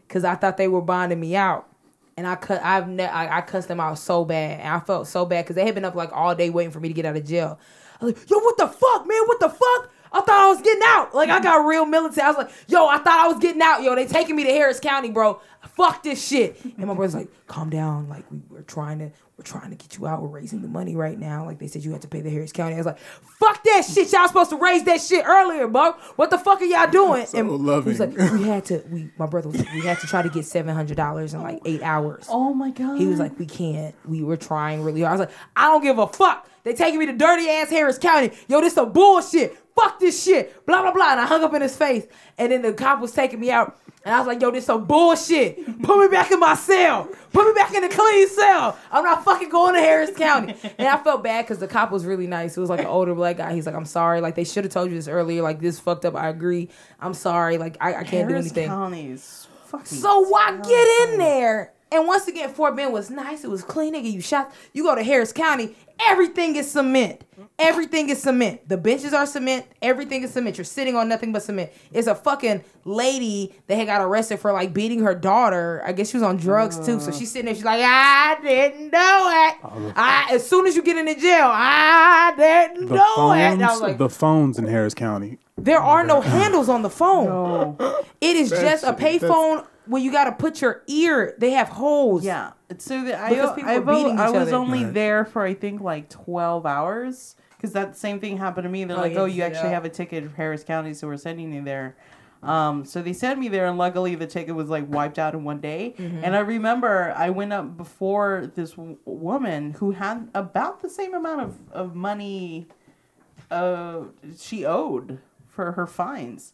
Cause I thought they were bonding me out, and I cut. I've ne- I, I cussed them out so bad, and I felt so bad because they had been up like all day waiting for me to get out of jail. I was like, "Yo, what the fuck, man? What the fuck? I thought I was getting out. Like I got real militant. I was like, yo, I thought I was getting out. Yo, they taking me to Harris County, bro. Fuck this shit." And my brother's like, "Calm down. Like we were trying to, we're trying to get you out. We're raising the money right now. Like they said, you had to pay the Harris County." I was like, "Fuck that shit. Y'all supposed to raise that shit earlier, bro. What the fuck are y'all doing?" So and loving. He was like, "We had to. We." My brother was like, "We had to try to get seven hundred dollars in like eight hours." Oh my god. He was like, "We can't. We were trying really hard." I was like, "I don't give a fuck. They taking me to dirty ass Harris County. Yo, this some bullshit. Fuck this shit, blah, blah, blah." And I hung up in his face. And then the cop was taking me out. And I was like, "Yo, this some bullshit. Put me back in my cell. Put me back in the clean cell. I'm not fucking going to Harris County." And I felt bad because the cop was really nice. It was like an older black guy. He's like, "I'm sorry. Like, they should have told you this earlier. Like, this fucked up. I agree. I'm sorry. Like, I, I can't Harris do anything." County is fucking so why get in there? And once again, Fort Bend was nice. It was clean. They give you shots. You go to Harris County, everything is cement. Everything is cement. The benches are cement. Everything is cement. You're sitting on nothing but cement. It's a fucking lady that had got arrested for like beating her daughter. I guess she was on drugs too. So she's sitting there. She's like, "I didn't know it. I, as soon as you get into jail, I didn't the know phones, it. And I was like, the phones in Harris County. There are no handles on the phone. No. It is that's just a payphone. Well, you got to put your ear. They have holes. Yeah. So the, I, because people I, were beating each I was other. only right. there for, I think, like twelve hours. Because that same thing happened to me. They're oh, like, yeah, "Oh, you yeah. actually have a ticket from Harris County, so we're sending you there." Um, so they sent me there, and luckily the ticket was, like, wiped out in one day. Mm-hmm. And I remember I went up before this w- woman who had about the same amount of, of money uh, she owed for her fines.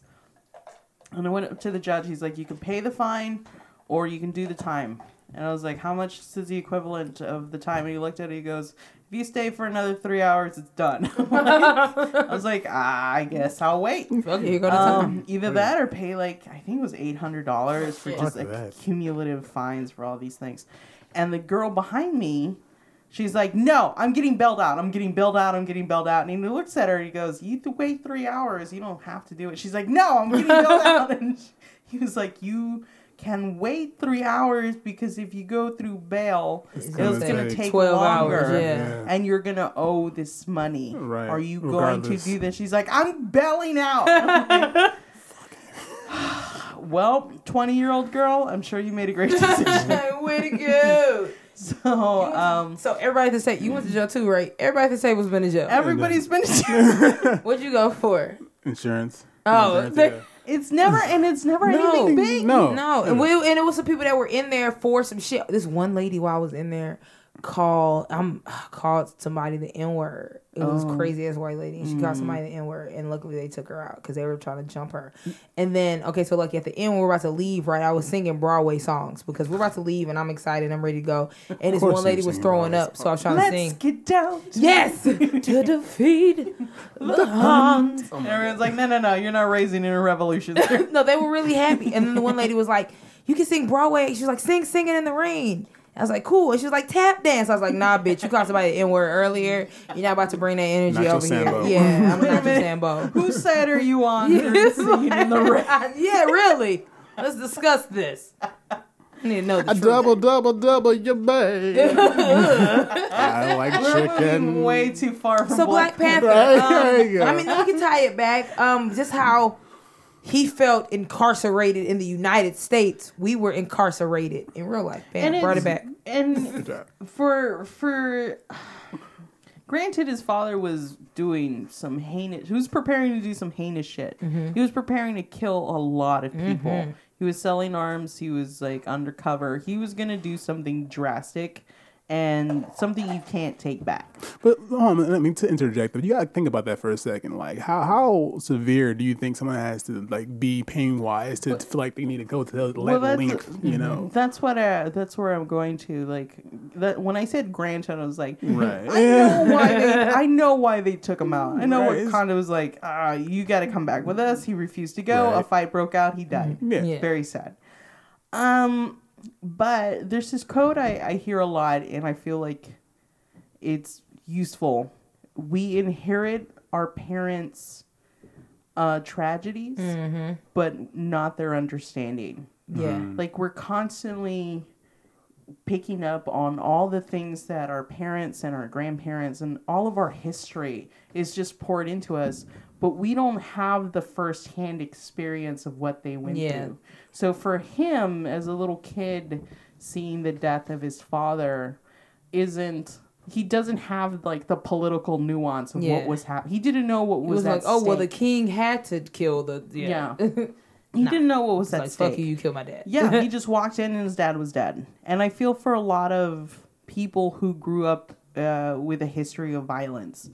And I went up to the judge. He's like, "You can pay the fine or you can do the time." And I was like, "How much is the equivalent of the time?" And he looked at it. He goes, "If you stay for another three hours, it's done." I was like, ah, I guess I'll wait. Okay, you go to um, either that or pay like, I think it was eight hundred dollars for just like, cumulative fines for all these things. And the girl behind me, she's like, "No, I'm getting bailed out. I'm getting bailed out. I'm getting bailed out." And he looks at her and he goes, "You wait three hours. You don't have to do it." She's like, "No, I'm getting bailed out." And she, he was like, "You can wait three hours because if you go through bail, it's it going to take twelve longer. Hours, yeah. And you're going to owe this money. Right. Are you Regardless. going to do this?" She's like, "I'm bailing out." Well, twenty-year-old girl, I'm sure you made a great decision. Way to go. So, um, so everybody to say you went to jail too, right? Everybody to say was been to jail. Everybody's been to jail. What'd you go for? Insurance. Oh, Insurance, the, yeah. it's never and it's never no, anything big. No, no, and we and it was some people that were in there for some shit. This one lady while I was in there called I'm called somebody the N word. It was oh. crazy ass white lady. And she mm. called somebody the N word, and luckily they took her out because they were trying to jump her. And then okay, so like at the end we were about to leave, right? I was singing Broadway songs because we're about to leave, and I'm excited, I'm ready to go. And this one lady was throwing up, so I was trying Let's to sing. "Let's get down." Yes, to defeat the hunt. And everyone's like, "No, no, no, you're not raising any revolutions." No, they were really happy. And then the one lady was like, "You can sing Broadway." She was like, "Sing, singing in the rain." I was like, "Cool." And she was like, "Tap dance." I was like, "Nah, bitch, you called somebody the N-word earlier. You're not about to bring that energy Nacho over Sambo. here." Yeah, I'm not your Sambo. Whose side are you on? Yeah, in the red? Yeah, really. Let's discuss this. I need to know the I truth. Double, double, double your babe. I like We're chicken. Way too far from so Black Panther. Black Panther. Um, I mean, we can tie it back. Um, just how he felt incarcerated in the United States. We were incarcerated in real life. Bam, and brought it back. And for for granted, his father was doing some heinous. He was preparing to do some heinous shit. Mm-hmm. He was preparing to kill a lot of people. Mm-hmm. He was selling arms. He was like undercover. He was gonna do something drastic. And something you can't take back. But um, let me to interject, but you gotta think about that for a second. Like, how how severe do you think someone has to like be pain wise to but, feel like they need to go to the well, length? You know, that's what I, that's where I'm going to like. That when I said grandson, I was like, right. I yeah. know why they I know why they took him out. I know right. what Wakanda was like. Ah, you got to come back with us. He refused to go. Right. A fight broke out. He died. Yeah, yeah. Very sad. Um. But there's this quote I, I hear a lot, and I feel like it's useful. We inherit our parents' uh, tragedies, mm-hmm. but not their understanding. Yeah, mm-hmm. Like we're constantly picking up on all the things that our parents and our grandparents and all of our history is just poured into us. But we don't have the firsthand experience of what they went yeah. through. So for him, as a little kid, seeing the death of his father isn't... He doesn't have, like, the political nuance of yeah. what was happening. He didn't know what was, was at like, oh, stake. Well, the king had to kill the... Yeah. yeah. He nah. didn't know what was it's at like, stake. Fuck you, you killed my dad. Yeah, he just walked in and his dad was dead. And I feel for a lot of people who grew up uh, with a history of violence,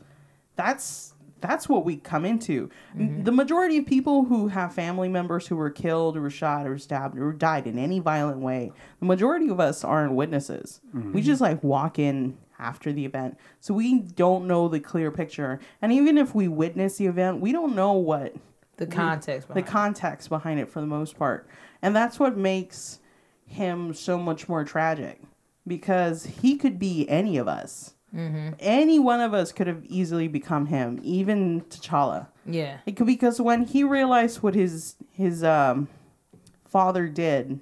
that's... That's what we come into. Mm-hmm. The majority of people who have family members who were killed or shot or stabbed or died in any violent way, the majority of us aren't witnesses. Mm-hmm. We just like walk in after the event. So we don't know the clear picture. And even if we witness the event, we don't know what the context, we, behind, the context behind it for the most part. And that's what makes him so much more tragic because he could be any of us. Mm-hmm. Any one of us could have easily become him, even T'Challa. Yeah, it could, because when he realized what his his um father did,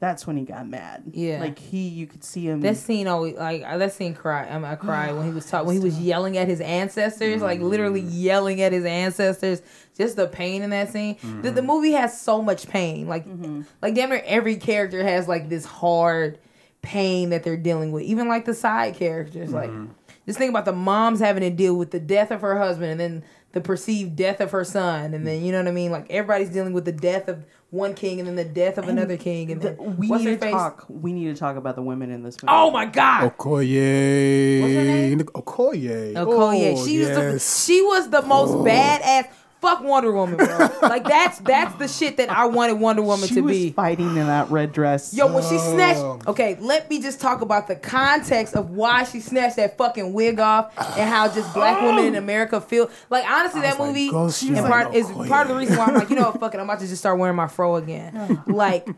that's when he got mad. Yeah, like he, you could see him. That scene always like that scene cry. I, mean, I cried when he was talking when he was yelling at his ancestors, mm-hmm. like literally yelling at his ancestors. Just the pain in that scene. Mm-hmm. The, the movie has so much pain. Like, mm-hmm. like damn near every character has like this hard pain that they're dealing with, even like the side characters, mm-hmm. like just think about the mom's having to deal with the death of her husband and then the perceived death of her son, and then you know what I mean, like everybody's dealing with the death of one king and then the death of and another king, and the, then we what's need her to face? talk. We need to talk about the women in this movie. Oh my god, Okoye, what's her name? Okoye, Okoye. Oh, she yes. was the, she was the most oh. badass. Fuck Wonder Woman, bro. Like, that's that's the shit that I wanted Wonder Woman she to be. She was fighting in that red dress. Yo, when she snatched... Okay, let me just talk about the context of why she snatched that fucking wig off and how just black women in America feel... Like, honestly, that like, movie is like, part, is part of the reason why I'm like, you know what, fuck it, I'm about to just start wearing my fro again. Like...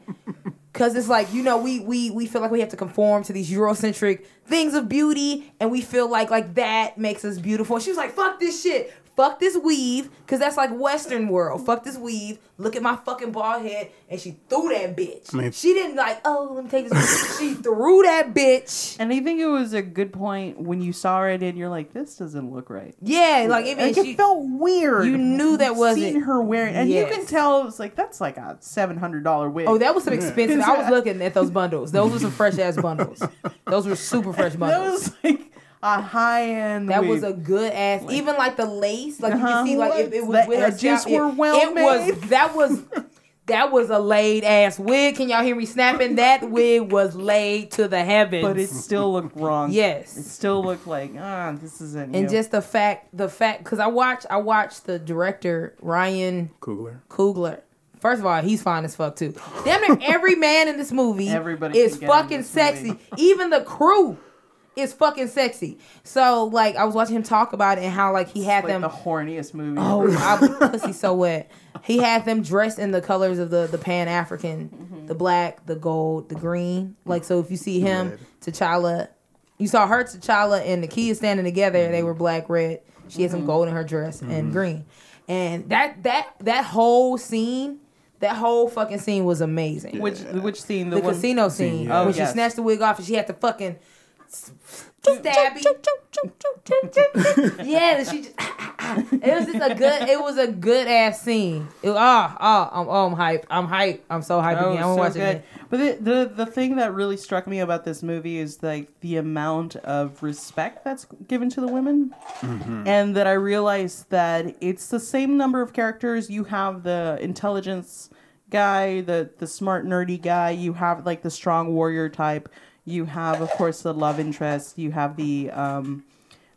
Because it's like, you know, we, we we feel like we have to conform to these Eurocentric things of beauty, and we feel like like that makes us beautiful. And she was like, fuck this shit. Fuck this weave, because that's like Western world. Fuck this weave. Look at my fucking bald head. And she threw that bitch. I mean, she didn't like, oh, let me take this. She threw that bitch. And I think it was a good point when you saw it and you're like, this doesn't look right. Yeah, like it, like, she, it felt weird. You knew that wasn't. Seen her wearing, and yes. you can tell it was like that's like a seven hundred dollars wig. Oh, that was some expensive. I was looking at those bundles. Those were some fresh ass bundles. Those were super fresh bundles. That was like. A high end. That wig. was a good ass. Like, even like the lace, like uh-huh, you can see, like if it was with her scalp, were well it, it made. was that was that was a laid ass wig. Can y'all hear me snapping? That wig was laid to the heavens, but it still looked wrong. Yes, it still looked like ah, oh, this isn't. And you. just the fact, the fact, because I watched, I watched the director Ryan Coogler. Coogler. First of all, he's fine as fuck too. Damn near every man in this movie Everybody is fucking sexy. Movie. Even the crew. It's fucking sexy. So, like, I was watching him talk about it and how, like, he had like them... the horniest movie Oh, I, pussy so wet. He had them dressed in the colors of the, the Pan-African. Mm-hmm. The black, the gold, the green. Like, so if you see him, red. T'Challa... You saw her, T'Challa, and the kids standing together. Mm-hmm. They were black, red. She had mm-hmm. some gold in her dress mm-hmm. and green. And that that that whole scene... That whole fucking scene was amazing. Yeah. Which which scene? The, the one... casino scene. Yeah. Oh, when yes. she snatched the wig off and she had to fucking... Stabby. Yeah, she just It was just a good. It was a good ass scene. It, oh, oh, I'm, oh, I'm hyped. I'm hyped. I'm so hyped oh, again. I'm so watching it. But the, the the thing that really struck me about this movie is like the amount of respect that's given to the women, mm-hmm. and that I realized that it's the same number of characters. You have the intelligence guy, the the smart nerdy guy. You have like the strong warrior type. You have, of course, the love interest. You have the um,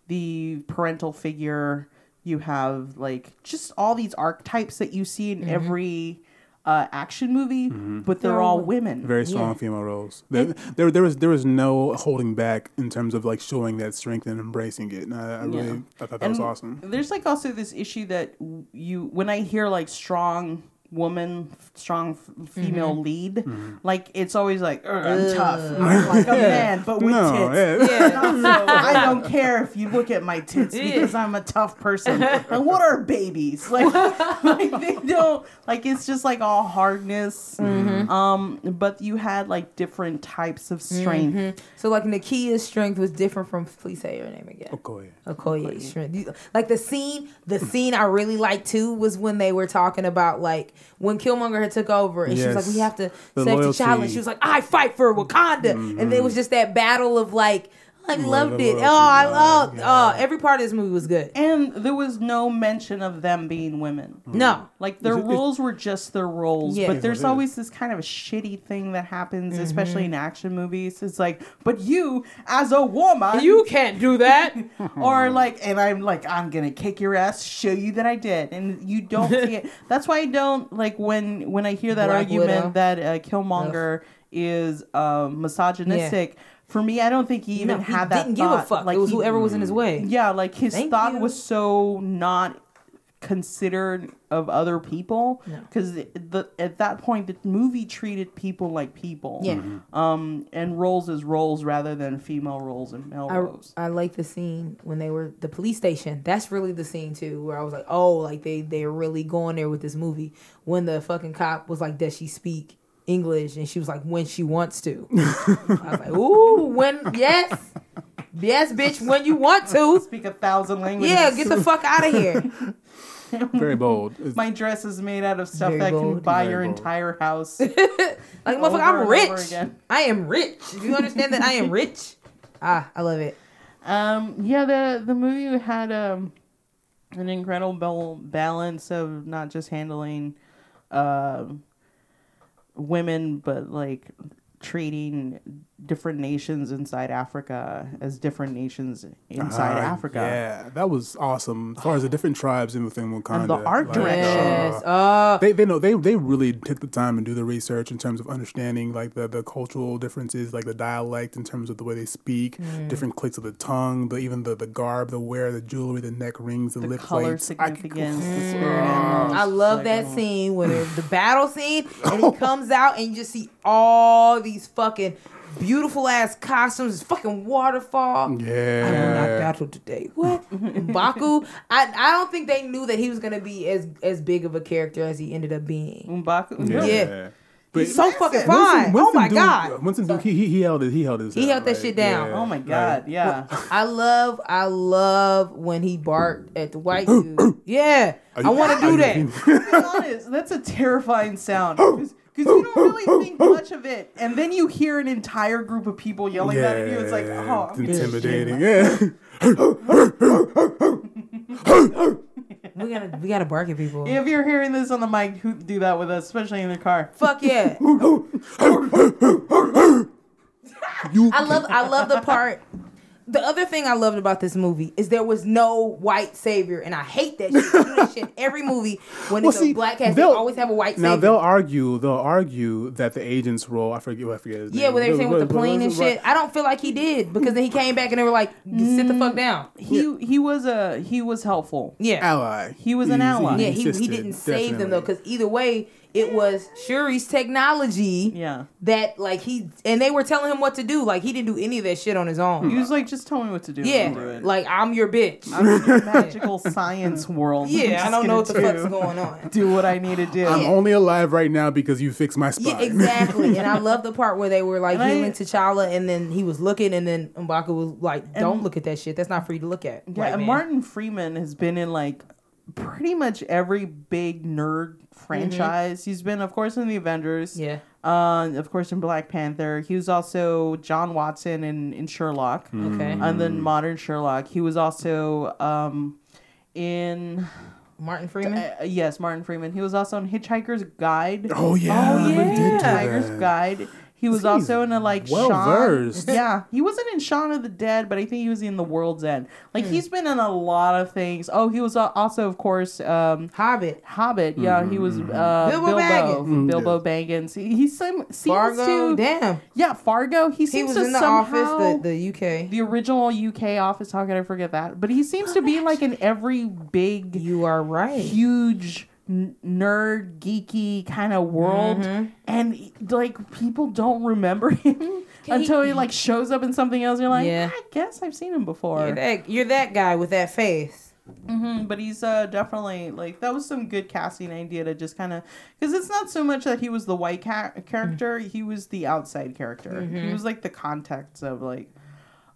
the parental figure. You have like just all these archetypes that you see in mm-hmm. every uh, action movie, mm-hmm. but they're, they're all women. Very strong yeah. female roles. There, it, there, there was there was no holding back in terms of like showing that strength and embracing it. And I, I really yeah. I thought that and was awesome. There's like also this issue that you when I hear like strong woman, strong female mm-hmm. lead, mm-hmm. like it's always like I'm tough. I'm like a yeah. man, but with no, tits. Yeah. Yeah. Also, I don't care if you look at my tits because I'm a tough person. And what are babies? Like, like they don't. Like it's just like all hardness. Mm-hmm. Um, but you had like different types of strength. Mm-hmm. So like Nakia's strength was different from. Please say your name again. Okoye. Okoye's strength. Like the scene. The scene I really liked too was when they were talking about like. When Killmonger had took over and yes. she was like, we have to the save T'Challa. She was like, I fight for Wakanda. Mm-hmm. And there was just that battle of like, I loved it. Oh, I loved oh, every part of this movie was good. And there was no mention of them being women. Mm-hmm. No. Like their roles were just their roles. Yeah. But there's always this kind of a shitty thing that happens, mm-hmm. especially in action movies. It's like, but you, as a woman. You can't do that. Or like, and I'm like, I'm going to kick your ass, show you that I did. And you don't see it. That's why I don't, like when, when I hear that Black argument Widow. that uh, Killmonger Ugh. is uh, misogynistic. Yeah. For me, I don't think he even no, he had that didn't thought. Give a fuck. Like it was he, whoever was in his way. Yeah, like his Thank thought you. was so not considered of other people because no. at that point the movie treated people like people. Yeah. Mm-hmm. Um, and roles as roles rather than female roles and male I, roles. I like the scene when they were the police station. That's really the scene too where I was like, oh, like they they're really going there with this movie when the fucking cop was like, does she speak English? And she was like, when she wants to. I was like, ooh, when, yes. Yes, bitch, when you want to. Speak a thousand languages. Yeah, get the fuck out of here. Very bold. My dress is made out of stuff Very that bold. can buy Very your bold. entire house. Like, motherfucker, I'm rich. I am rich. Do you understand that I am rich? Ah, I love it. Um, yeah, the, the movie had um, an incredible balance of not just handling... Uh, women, but like treating different nations inside Africa as different nations inside uh, Africa. Yeah, that was awesome. As far as the different tribes in within Wakanda, and the art like, direction. Yes. Uh, uh, they they know they they really took the time and do the research in terms of understanding like the, the cultural differences, like the dialect in terms of the way they speak, mm. different clicks of the tongue, the even the, the garb, the wear, the jewelry, the neck rings, the, the lip color plates. Significance. I, can, mm. I love like, that oh. scene when the battle scene and he comes out and you just see all these fucking beautiful ass costumes, fucking waterfall. Yeah, I will not battle today. What, M'Baku? I I don't think they knew that he was gonna be as as big of a character as he ended up being. M'Baku, yeah. yeah. But he's so fucking fine. Winston, Winston oh my Duke, god, Winston Duke, he he, he held it. He held his. He out, held that right? shit down. Yeah. Oh my god, like, yeah. I love, I love when he barked at the white dude. Yeah, you, I want to do that. To be honest, that's a terrifying sound. Because you don't really think much of it. And then you hear an entire group of people yelling yeah, at you. It's like, oh, I'm intimidating. Yeah. we gotta we gotta bark at people. If you're hearing this on the mic, who do that with us, especially in the car. Fuck yeah. I love I love the part. The other thing I loved about this movie is there was no white savior, and I hate that shit. You do that shit in every movie when well, it's see, a black cast, they always have a white savior. Now they'll argue, they'll argue that the agent's role. I forget, I forget. His yeah, name. Well, they were saying with the plane and shit. I don't feel like he did because then he came back and they were like, "Sit the fuck down." He yeah. he was a he was helpful. Yeah, ally. He was an he, ally. He yeah, he, he didn't save definitely. them though because either way, It was Shuri's technology. Yeah. That, like, he... And they were telling him what to do. Like, he didn't do any of that shit on his own. He was like, just tell me what to do. Yeah. Do it. Like, I'm your bitch. I'm in your magical science world. Yeah, I don't know what the do. fuck's going on. Do what I need to do. I'm yeah. only alive right now because you fixed my spine. Yeah, exactly. And I love the part where they were, like, and human I, T'Challa, and then he was looking, and then M'Baku was like, don't look at that shit. That's not for you to look at. Yeah, right, and man. Martin Freeman has been in, like, pretty much every big nerd franchise. Mm-hmm. He's been, of course, in the Avengers. Yeah. Uh, of course, in Black Panther. He was also John Watson in, in Sherlock. Mm. Okay. And then modern Sherlock. He was also um, in... Martin Freeman? Uh, yes, Martin Freeman. He was also in Hitchhiker's Guide. Oh, yeah. Oh, yeah. Hitchhiker's Guide. He was Jeez. also in a, like, well Shaun... Well-versed. Yeah. He wasn't in Shaun of the Dead, but I think he was in The World's End. Like, mm. he's been in a lot of things. Oh, he was also, of course... Um, Hobbit. Hobbit, yeah. Mm-hmm. He was uh, Bilbo Bilbo Baggins. Mm-hmm. Bilbo Baggins. He, he some, seems Fargo, to... damn. Yeah, Fargo. He seems to somehow... He was in the somehow, office, the, the U K. The original U K office. How could I forget that? But he seems to be, like, in every big... You are right. Huge... nerd geeky kind of world, mm-hmm. and like people don't remember him until he like shows up in something else. You're like, yeah. I guess I've seen him before. You're that, you're that guy with that face. Mm-hmm. But he's uh, definitely like that was some good casting idea to just kind of because it's not so much that he was the white ca- character, mm-hmm. he was the outside character. Mm-hmm. He was like the context of like,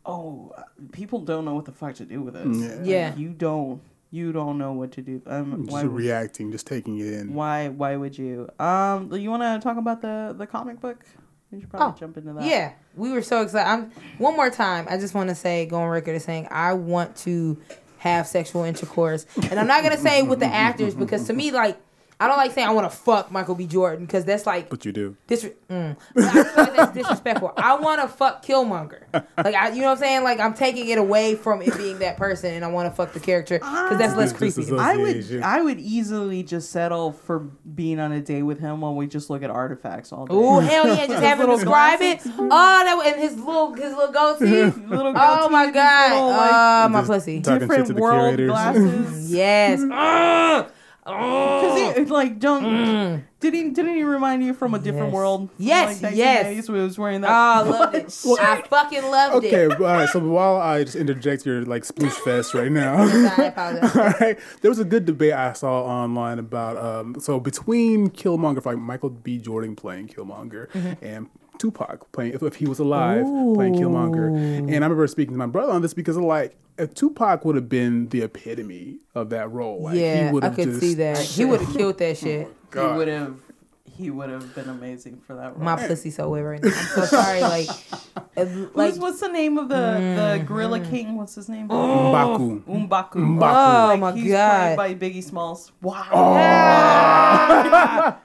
oh, people don't know what the fuck to do with this. Yeah, yeah. Like, you don't. You don't know what to do. Um, just why, reacting, just taking it in. Why? Why would you? Um, you want to talk about the, the comic book? We should probably oh, jump into that. Yeah, we were so excited. I'm, one more time, I just want to say, go on record as saying, I want to have sexual intercourse, and I'm not gonna say with the actors because to me, like, I don't like saying I want to fuck Michael B. Jordan because that's like. But you do. Disre- mm. I feel like that's disrespectful. I want to fuck Killmonger. Like I, you know what I'm saying? Like I'm taking it away from it being that person, and I want to fuck the character because that's less creepy. I would, I would easily just settle for being on a date with him while we just look at artifacts all day. Oh hell yeah! Just have him describe it. Oh, that and his little, his little goatee. Little goatee. Oh my god! Little, like, uh, my pussy. Different world glasses. Yes. uh, Because oh. like don't mm. didn't didn't he remind you from a different yes. world? Yes, like yes. He was wearing that. Oh, I loved it. Shirt. I fucking loved okay, it. Okay, all right. So while I just interject your like sploosh fest right now, I apologize. All right, there was a good debate I saw online about um. So between Killmonger, like Michael B. Jordan playing Killmonger, mm-hmm. and Tupac playing if, if he was alive Ooh. playing Killmonger, and I remember speaking to my brother on this because of like. If Tupac would have been the epitome of that role. Like, yeah, he I could just, see that. He would have killed that shit. Oh he would have. He would have been amazing for that role. My pussy's so wet right now. I'm so sorry. Like, like what's the name of the, mm, the Gorilla mm. King? What's his name? M'Baku. Oh, M'Baku. M'Baku. Oh like, my he's god! Played by Biggie Smalls. Wow. Oh. Yeah.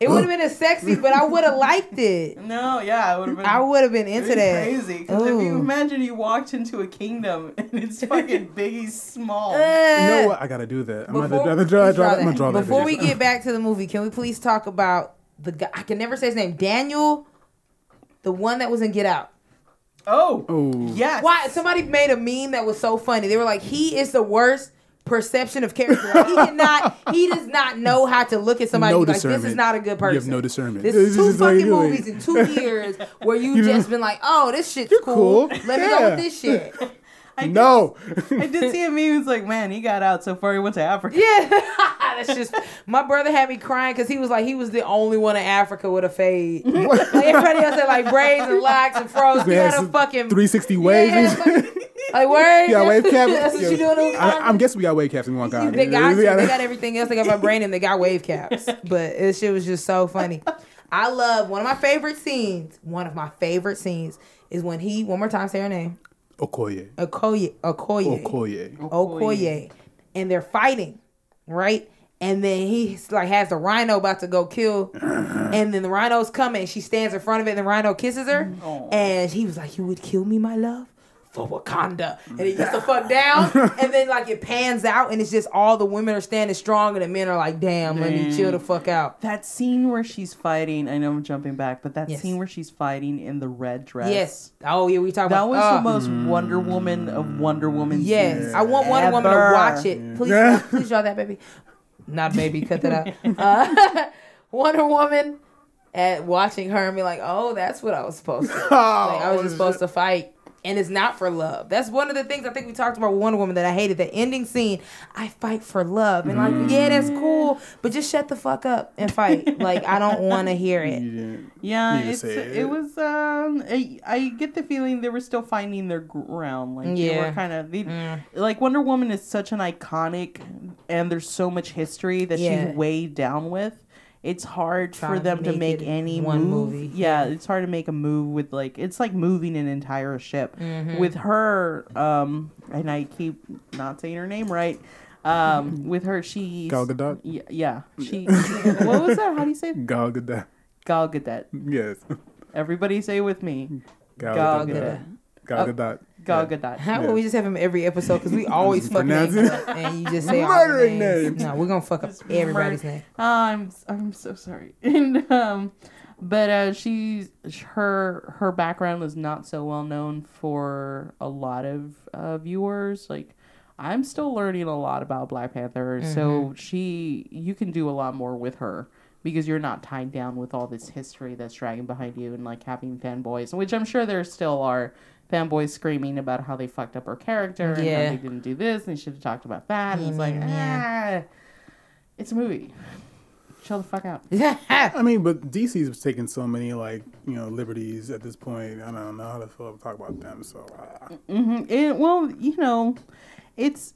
It would have been a sexy, but I would have liked it. No, yeah, I would have been. I would have been into that. Crazy, because if you imagine you walked into a kingdom and it's fucking Biggie Small. Uh, you know what? I gotta do that. I'm before, gonna draw, draw, draw, draw that. Before we get back to the movie, can we please talk about the guy? I can never say his name. Daniel, the one that was in Get Out. Oh, oh, yes. Why? Somebody made a meme that was so funny. They were like, "He is the worst." Perception of character. Like he cannot. He does not know how to look at somebody. No like discernment. This is not a good person. You have no discernment. This is two fucking movies in two years where you, you just know, been like, oh, this shit's cool. cool. Let yeah. me go with this shit. I no, did, I did see a meme. It's like, man, he got out so far. He went to Africa. Yeah, that's just. My brother had me crying because he was like, he was the only one in Africa with a fade. Like everybody else had like braids and locks and froze. He had a fucking three sixty waves. Yeah, like where? Yeah, wave cap. That's what yeah. you doing. I, I'm guessing we got wave caps in Wakanda. They got, they got everything else. They got my brain and they got wave caps. But this shit was just so funny. I love one of my favorite scenes. One of my favorite scenes is when he one more time say her name. Okoye. Okoye. Okoye. Okoye. Okoye. And they're fighting, right? And then he like has the rhino about to go kill. And then the rhino's coming. She stands in front of it and the rhino kisses her. Aww. And he was like, you would kill me, my love? For Wakanda. And it gets the fuck down. And then like it pans out and it's just all the women are standing strong and the men are like, damn, damn. let me chill the fuck out. That scene where she's fighting, I know I'm jumping back, but that yes. scene where she's fighting in the red dress. Yes. Oh yeah, we talk about that was uh, the most mm, Wonder Woman of Wonder Woman. Yes. I want Wonder Woman to watch it. Please please draw that baby. Not baby, cut that out. Uh, Wonder Woman, at watching her and be like, oh, that's what I was supposed to do. Oh, like, I was just supposed it? to fight. And it's not for love. That's one of the things I think we talked about with Wonder Woman that I hated. The ending scene, I fight for love. And like, mm. yeah, that's cool, but just shut the fuck up and fight. Like, I don't want to hear it. You yeah, it's, it. it was, um, I, I get the feeling they were still finding their ground. Like, yeah. they were kind of, mm. like, Wonder Woman is such an iconic, and there's so much history that yeah. she's weighed down with. It's hard Trying for them to make, to make any one move. movie. Yeah, it's hard to make a move with, like, it's like moving an entire ship. Mm-hmm. With her, um, and I keep not saying her name right. Um, with her, she Gal Gadot. Yeah, yeah she. What was that? How do you say it? Gal Gadot. Gal Gadot. Yes. Everybody say it with me. Gal Gadot. Gal Gadot. Gal Gadot. How about yeah. we just have him every episode? Because we always fuck names up and you just say murdering names. names. No, we're gonna fuck up just everybody's murder. name. Uh, I'm I'm so sorry. And um, but uh, she's her her background was not so well known for a lot of uh, viewers. Like, I'm still learning a lot about Black Panther, mm-hmm. so she you can do a lot more with her. Because you're not tied down with all this history that's dragging behind you and, like, having fanboys, which I'm sure there still are fanboys screaming about how they fucked up her character yeah. and how they didn't do this and should have talked about that. And mm-hmm. it's like, ah, it's a movie. Chill the fuck out. I mean, but D C's taking so many, like, you know, liberties at this point. I don't know how to feel talk about them, so. Uh. Mm-hmm. It, well, you know, it's...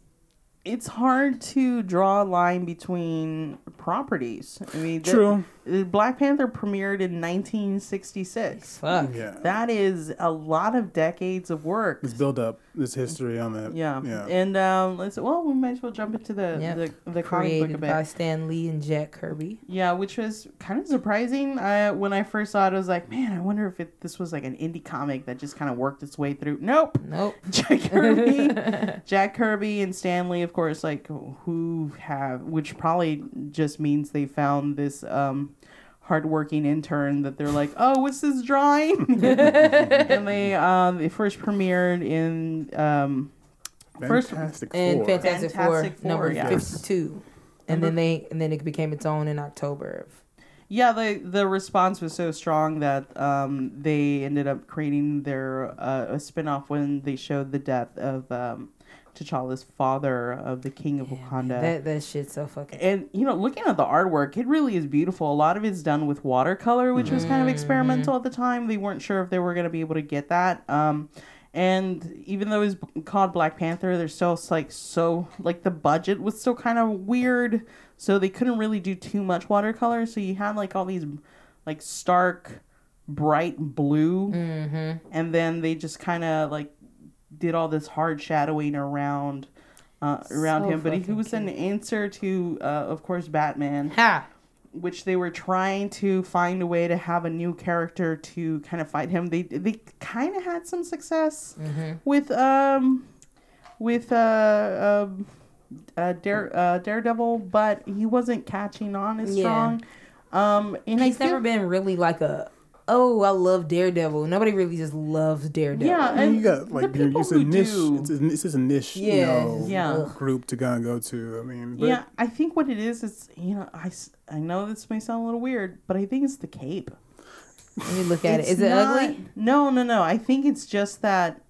It's hard to draw a line between properties. I mean, true. The, the Black Panther premiered in nineteen sixty-six. Fuck. Yeah. That is a lot of decades of work. It's build up. It's history on that. Yeah. yeah. And um, let's well, we might as well jump into the yep. the, the comic book a bit. Created by Stan Lee and Jack Kirby. Yeah, which was kind of surprising. I when I first saw it, I was like, man, I wonder if it, this was like an indie comic that just kind of worked its way through. Nope. Nope. Jack Kirby. Jack Kirby and Stan Lee, of course, like who have, which probably just means they found this um, hardworking intern that they're like, oh, what's this drawing? And they um, they first premiered in um, Fantastic first Four. In Fantastic, Fantastic Four, Four number yeah. fifty-two, and number- then they and then it became its own in October of. Yeah, the the response was so strong that um, they ended up creating their uh, a spinoff when they showed the death of. Um, T'Challa's father of the king of yeah, Wakanda. That, that shit's so fucking... And, you know, looking at the artwork, it really is beautiful. A lot of it's done with watercolor, which mm-hmm. was kind of experimental at the time. They weren't sure if they were going to be able to get that. Um, and even though it's called Black Panther, they're still, like, so... Like, the budget was still kind of weird, so they couldn't really do too much watercolor. So you had, like, all these, like, stark, bright blue. Mm-hmm. And then they just kind of, like... did all this hard shadowing around uh, around so him. But he was an answer to, uh, of course, Batman. Ha! Which they were trying to find a way to have a new character to kind of fight him. They they kind of had some success mm-hmm. with um with uh, um, uh, Dare, uh, Daredevil, but he wasn't catching on as yeah. strong. Um, and He's I never feel- been really like a... Oh, I love Daredevil. Nobody really just loves Daredevil. Yeah, and you got like the people it's a who niche, do. It's a, it's just a niche, yeah, you know, yeah. group to kind of go to. I mean, but. yeah, I think what it is, it's you know, I, I know this may sound a little weird, but I think it's the cape. Let me look at it. Is it not, ugly? No, no, no. I think it's just that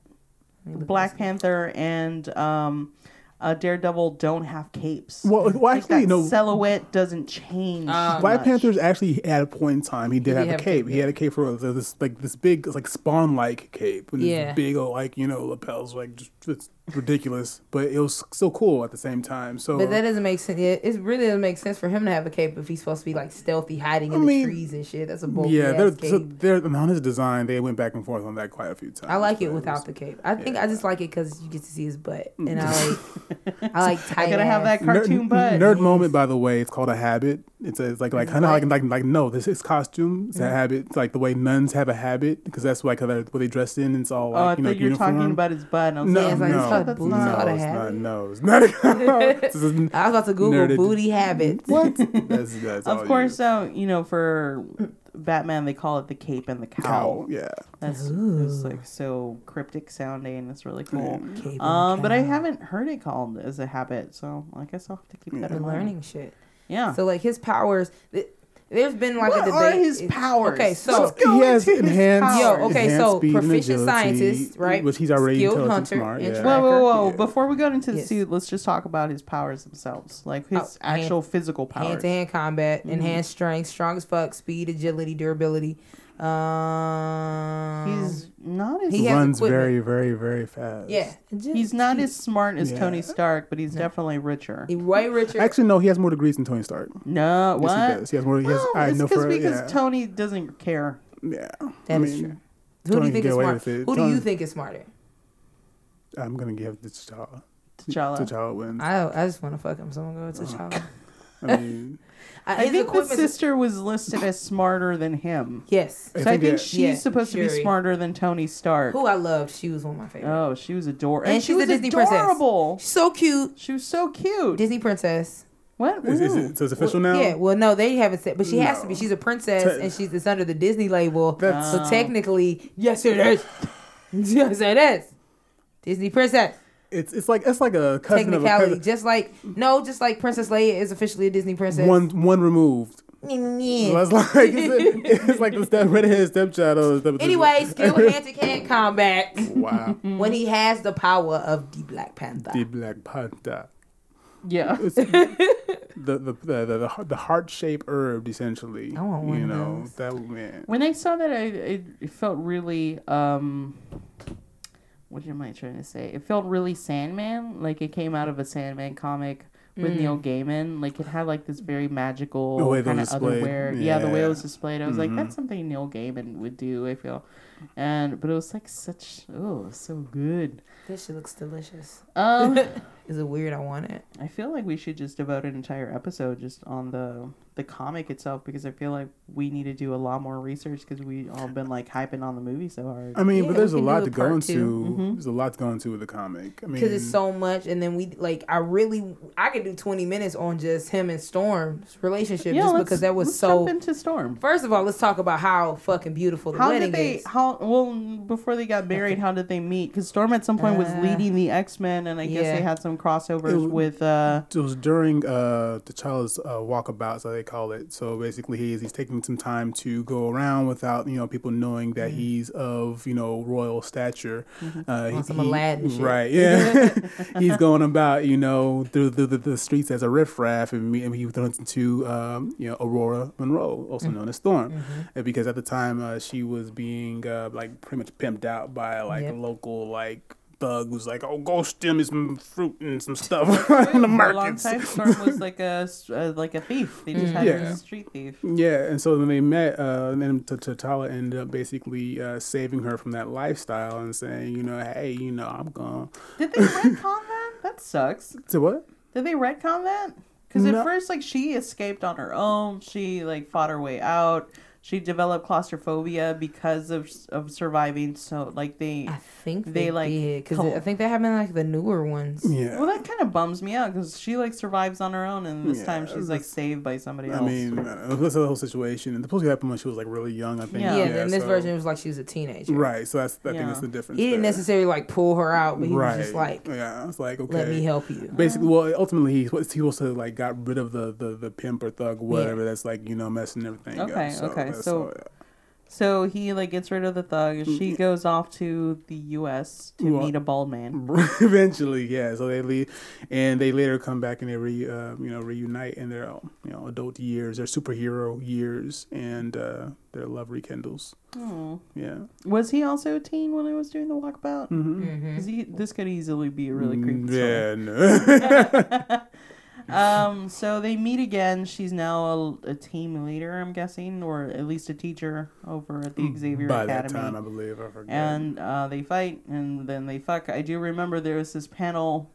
Black Panther and um, uh, Daredevil don't have capes. Well, well actually, like no silhouette doesn't change. Um, Black Panthers actually at a point in time he did he have, have a cape. cape. He had a cape for this like this big like spawn like cape with yeah. these big old like you know lapels like just it's ridiculous. But it was still cool at the same time. So, but that doesn't make sense. It, it really doesn't make sense for him to have a cape if he's supposed to be like stealthy, hiding I in mean, the trees and shit. That's a bullshit. Yeah, they're, cape. So they're, on his design, they went back and forth on that quite a few times. I like it without was, the cape. I think yeah. I just like it because you get to see his butt, and I like. I like tight. I gotta ass. have that cartoon nerd, butt. Nerd moment, by the way. It's called a habit. It's, a, it's like like kind of like, like like no, this is costume. It's mm-hmm. a habit. It's like the way nuns have a habit because that's like how they're what they dressed in. And it's all like oh, I you know, you're uniform. Talking about his butt. And I was no, like, no, like, it's no, not, no, it's not. No, it's not. It's I was about to Google nerded. booty habits. What? That's, that's of course, so you know for. Batman, they call it the cape and the cowl. Cowl yeah, that's it's like so cryptic sounding. It's really cool. Um, but I haven't heard it called as a habit, so I guess I'll have to keep yeah. that in mind. Learning shit. Yeah. So like his powers, there's been like what a debate. What are his powers? Okay, so he has enhanced. Yo, okay, enhanced so proficient scientist, right? Which he's already skilled hunter. Smart, yeah. Whoa, whoa, whoa! Yeah. Before we got into yes. the suit, let's just talk about his powers themselves, like his oh, actual hand, physical powers. Hand-to-hand combat, mm-hmm. enhanced strength, strong as fuck, speed, agility, durability. Um, he's not as he runs equipment. very, very, very fast. Yeah, just, he's not as smart as yeah. Tony Stark, but he's yeah. definitely richer. He's way richer. Actually, no, he has more degrees than Tony Stark. No, what? Yes, he does. He has more. He has, well, I it's know for, because yeah. Tony doesn't care. Yeah, that I mean, is true. Who Tony do you think is smart? Who Tony, do you think is smarter? I'm gonna give the T'Challa. T'Challa. T'Challa wins. I I just want to fuck him. So I'm gonna go with T'Challa. I mean. Uh, I think the sister was listed as smarter than him. Yes. So I think, I think yeah. she's yeah, supposed Shuri. to be smarter than Tony Stark. Who I loved. She was one of my favorites. Oh, she was adorable. And, and she was a Disney adorable. princess. She's so cute. She was so cute. Disney princess. What? Is, is it, so it's official well, now? Yeah. Well, no, they haven't said, but she no. has to be. She's a princess, Te- and she's it's under the Disney label. That's, so technically, yes, it is. Yes, it is. Disney princess. It's it's like it's like a cousin of a cousin. Just like no, just like Princess Leia is officially a Disney princess. One one removed. Yeah. So it's like it's, it's like the step redhead stepchild. Or step anyway, skill hand-to-hand combat. Wow. When he has the power of the Black Panther. The Black Panther. Yeah. It's, the the the the, the heart shape herb essentially. I want one. You know of those. That man. When I saw that, I it, it felt really. Um, What am I trying to say? It felt really Sandman. Like it came out of a Sandman comic with mm. Neil Gaiman. Like it had like this very magical kind of otherwhere. Yeah. yeah, the way it was displayed. I was mm-hmm. like, that's something Neil Gaiman would do, I feel. And but it was like such oh, so good. This shit looks delicious. Um Is it weird? I want it. I feel like we should just devote an entire episode just on the the comic itself, because I feel like we need to do a lot more research because we all been like hyping on the movie so hard. I mean, yeah, but there's a lot to go into. Mm-hmm. There's a lot to go into with the comic. I mean, because it's so much, and then we like I really I could do twenty minutes on just him and Storm's relationship, yeah, just because that was let's so. Jump into Storm. First of all, let's talk about how fucking beautiful the how wedding did they, is. How well before they got married, okay. how did they meet? Because Storm at some point uh, was leading the X-Men, and I yeah. guess they had some. Crossovers it was, with uh it was during uh T'Challa's uh walkabout, so they call it. So basically he's he's taking some time to go around without, you know, people knowing that mm-hmm. he's of, you know, royal stature. Mm-hmm. Uh he, some he, Aladdin shit. Right, yeah. He's going about, you know, through, through the, the streets as a riffraff, and, and he runs into um, you know, Aurora Monroe, also mm-hmm. known as Storm. Mm-hmm. And because at the time uh, she was being uh, like pretty much pimped out by like yep. local like Bug was like, oh, go stem me some fruit and some stuff in the markets. For a long time, Storm was like a uh, like a thief. They just mm-hmm. had yeah. him as a street thief. Yeah, and so when they met, uh, and then T'Challa ended up basically uh, saving her from that lifestyle and saying, you know, hey, you know, I'm gone. Did they retcon that? That sucks. So what? Did they retcon that? Because no. at first, like, she escaped on her own. She like fought her way out. She developed claustrophobia because of of surviving. So like they, I think they, they like did, cause I think they happened in like the newer ones. Yeah. Well, that kind of bums me out because she like survives on her own, and this yeah, time she's like saved by somebody I else. I mean, that's the whole situation. And the supposed to happen when she was like really young, I think. Yeah. yeah, yeah and this so. version was like she was a teenager. Right. So that's I yeah. think that's the difference. He didn't there. necessarily like pull her out, but he right. was just like, yeah, it's like okay, let me help you. Basically, well, ultimately he he also like got rid of the the, the pimp or thug whatever yeah. that's like, you know, messing everything okay, up. Okay. So. Okay. So, so he like gets rid of the thug, and she goes off to the U S to well, meet a bald man. Eventually, yeah. So they leave, and they later come back and they re, uh, you know, reunite in their you know adult years, their superhero years, and uh, their love rekindles. Oh, yeah. Was he also a teen when I was doing the walkabout? Mm-hmm. Mm-hmm. He, this could easily be a really creepy story. Yeah. No. Um, so they meet again. She's now a, a team leader, I'm guessing, or at least a teacher over at the Xavier By Academy. By that time, I believe. I forget. And uh, they fight, and then they fuck. I do remember there was this panel.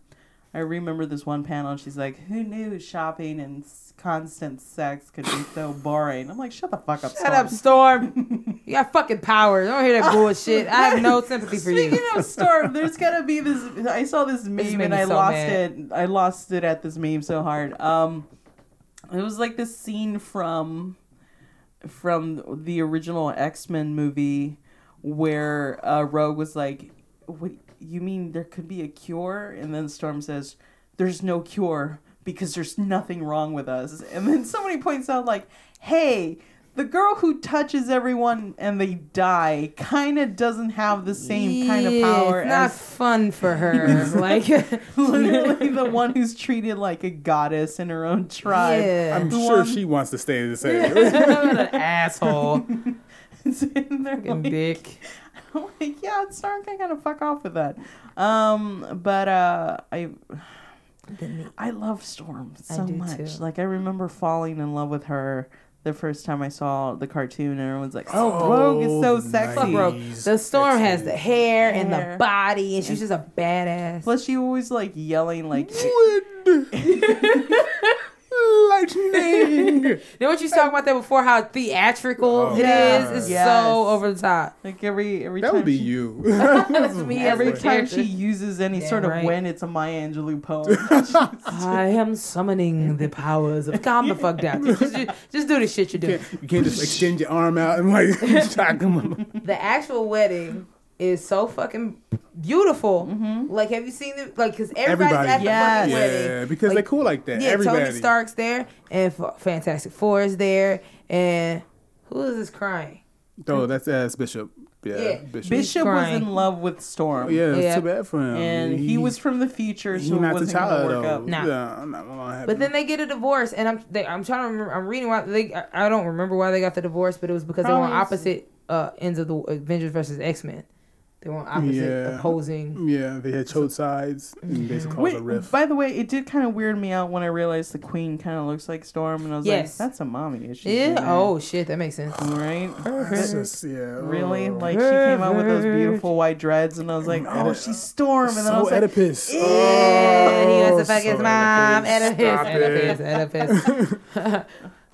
I remember this one panel. And she's like, who knew shopping and constant sex could be so boring? I'm like, shut the fuck up, Storm. Shut up, Storm. You got fucking powers. I don't hear that bullshit. I have no sympathy for Speaking you. Speaking of Storm, there's got to be this. I saw this meme this and I so lost mad. it. I lost it at this meme so hard. Um, It was like this scene from from the original X-Men movie where uh, Rogue was like, what? You mean there could be a cure? And then Storm says, there's no cure, because there's nothing wrong with us. And then somebody points out, like, hey, the girl who touches everyone and they die kind of doesn't have the same yeah, kind of power. It's not as... fun for her. Like literally the one who's treated like a goddess in her own tribe. Yeah. I'm the sure one... she wants to stay in the same. What an asshole. It's in there like, dick. I'm like, yeah, Stark, I gotta fuck off with that. Um, but uh, I... I love Storm so much. Too. Like, I remember falling in love with her the first time I saw the cartoon, and everyone's like, oh, oh Rogue is so sexy. Nice. The Storm sexy. Has the hair, hair and the body, and she's just a badass. Plus, she always, like, yelling, like... Wind! Lightning! You know what you was talking about that before, how theatrical oh, it yeah. is? It's yes. so over the top. Like, every, every that time... That would be she... you. That's me. Every time she uses any yeah, sort of right. when it's a Maya Angelou poem. I am summoning the powers of... Calm the fuck down. Just, just, just do the shit you're doing. You can't, you can't just extend your arm out and like... The actual wedding... is so fucking beautiful. Mm-hmm. Like, have you seen it? Like, because everybody's Everybody. at yes. the fucking wedding. Yeah, because like, they're cool like that. Yeah, Everybody. Tony Stark's there, and Fantastic Four is there, and who is this crying? Oh, that's ass Bishop. Yeah, yeah. Bishop, Bishop was in love with Storm. Oh, yeah, it's yeah. too bad for him. And he, he was from the future, so it wasn't gonna work out. No, yeah, I'm not gonna happen. But then they get a divorce, and I'm they, I'm trying to remember. I'm reading why they. I, I don't remember why they got the divorce, but it was because Promise. they were on opposite uh, ends of the Avengers versus X-Men. They weren't opposite, yeah. opposing. Yeah, they had chose sides and basically caused a rift. By the way, it did kind of weird me out when I realized the queen kind of looks like Storm, and I was yes. like, that's a mommy issue. Yeah. Right? Oh, shit, that makes sense. Right? That's just, yeah. Really? Like, she came out with those beautiful white dreads, and I was like, oh, she's Storm. And then so I was like, Oedipus. Yeah, oh, he wants to fuck so his mom. Oedipus, Oedipus, Oedipus, Oedipus.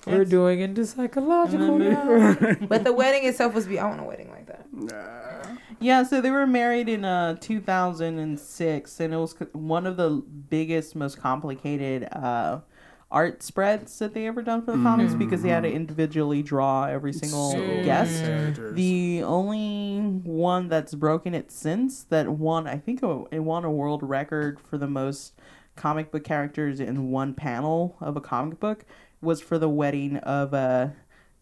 We're doing into psychological now. But the wedding itself was be I want a wedding like that. Nah. Yeah, so they were married in uh, two thousand six, and it was one of the biggest, most complicated uh, art spreads that they ever done for the mm-hmm. comics, because they had to individually draw every single so guest. Characters. The only one that's broken it since that won, I think it won a world record for the most comic book characters in one panel of a comic book, was for the wedding of... Uh,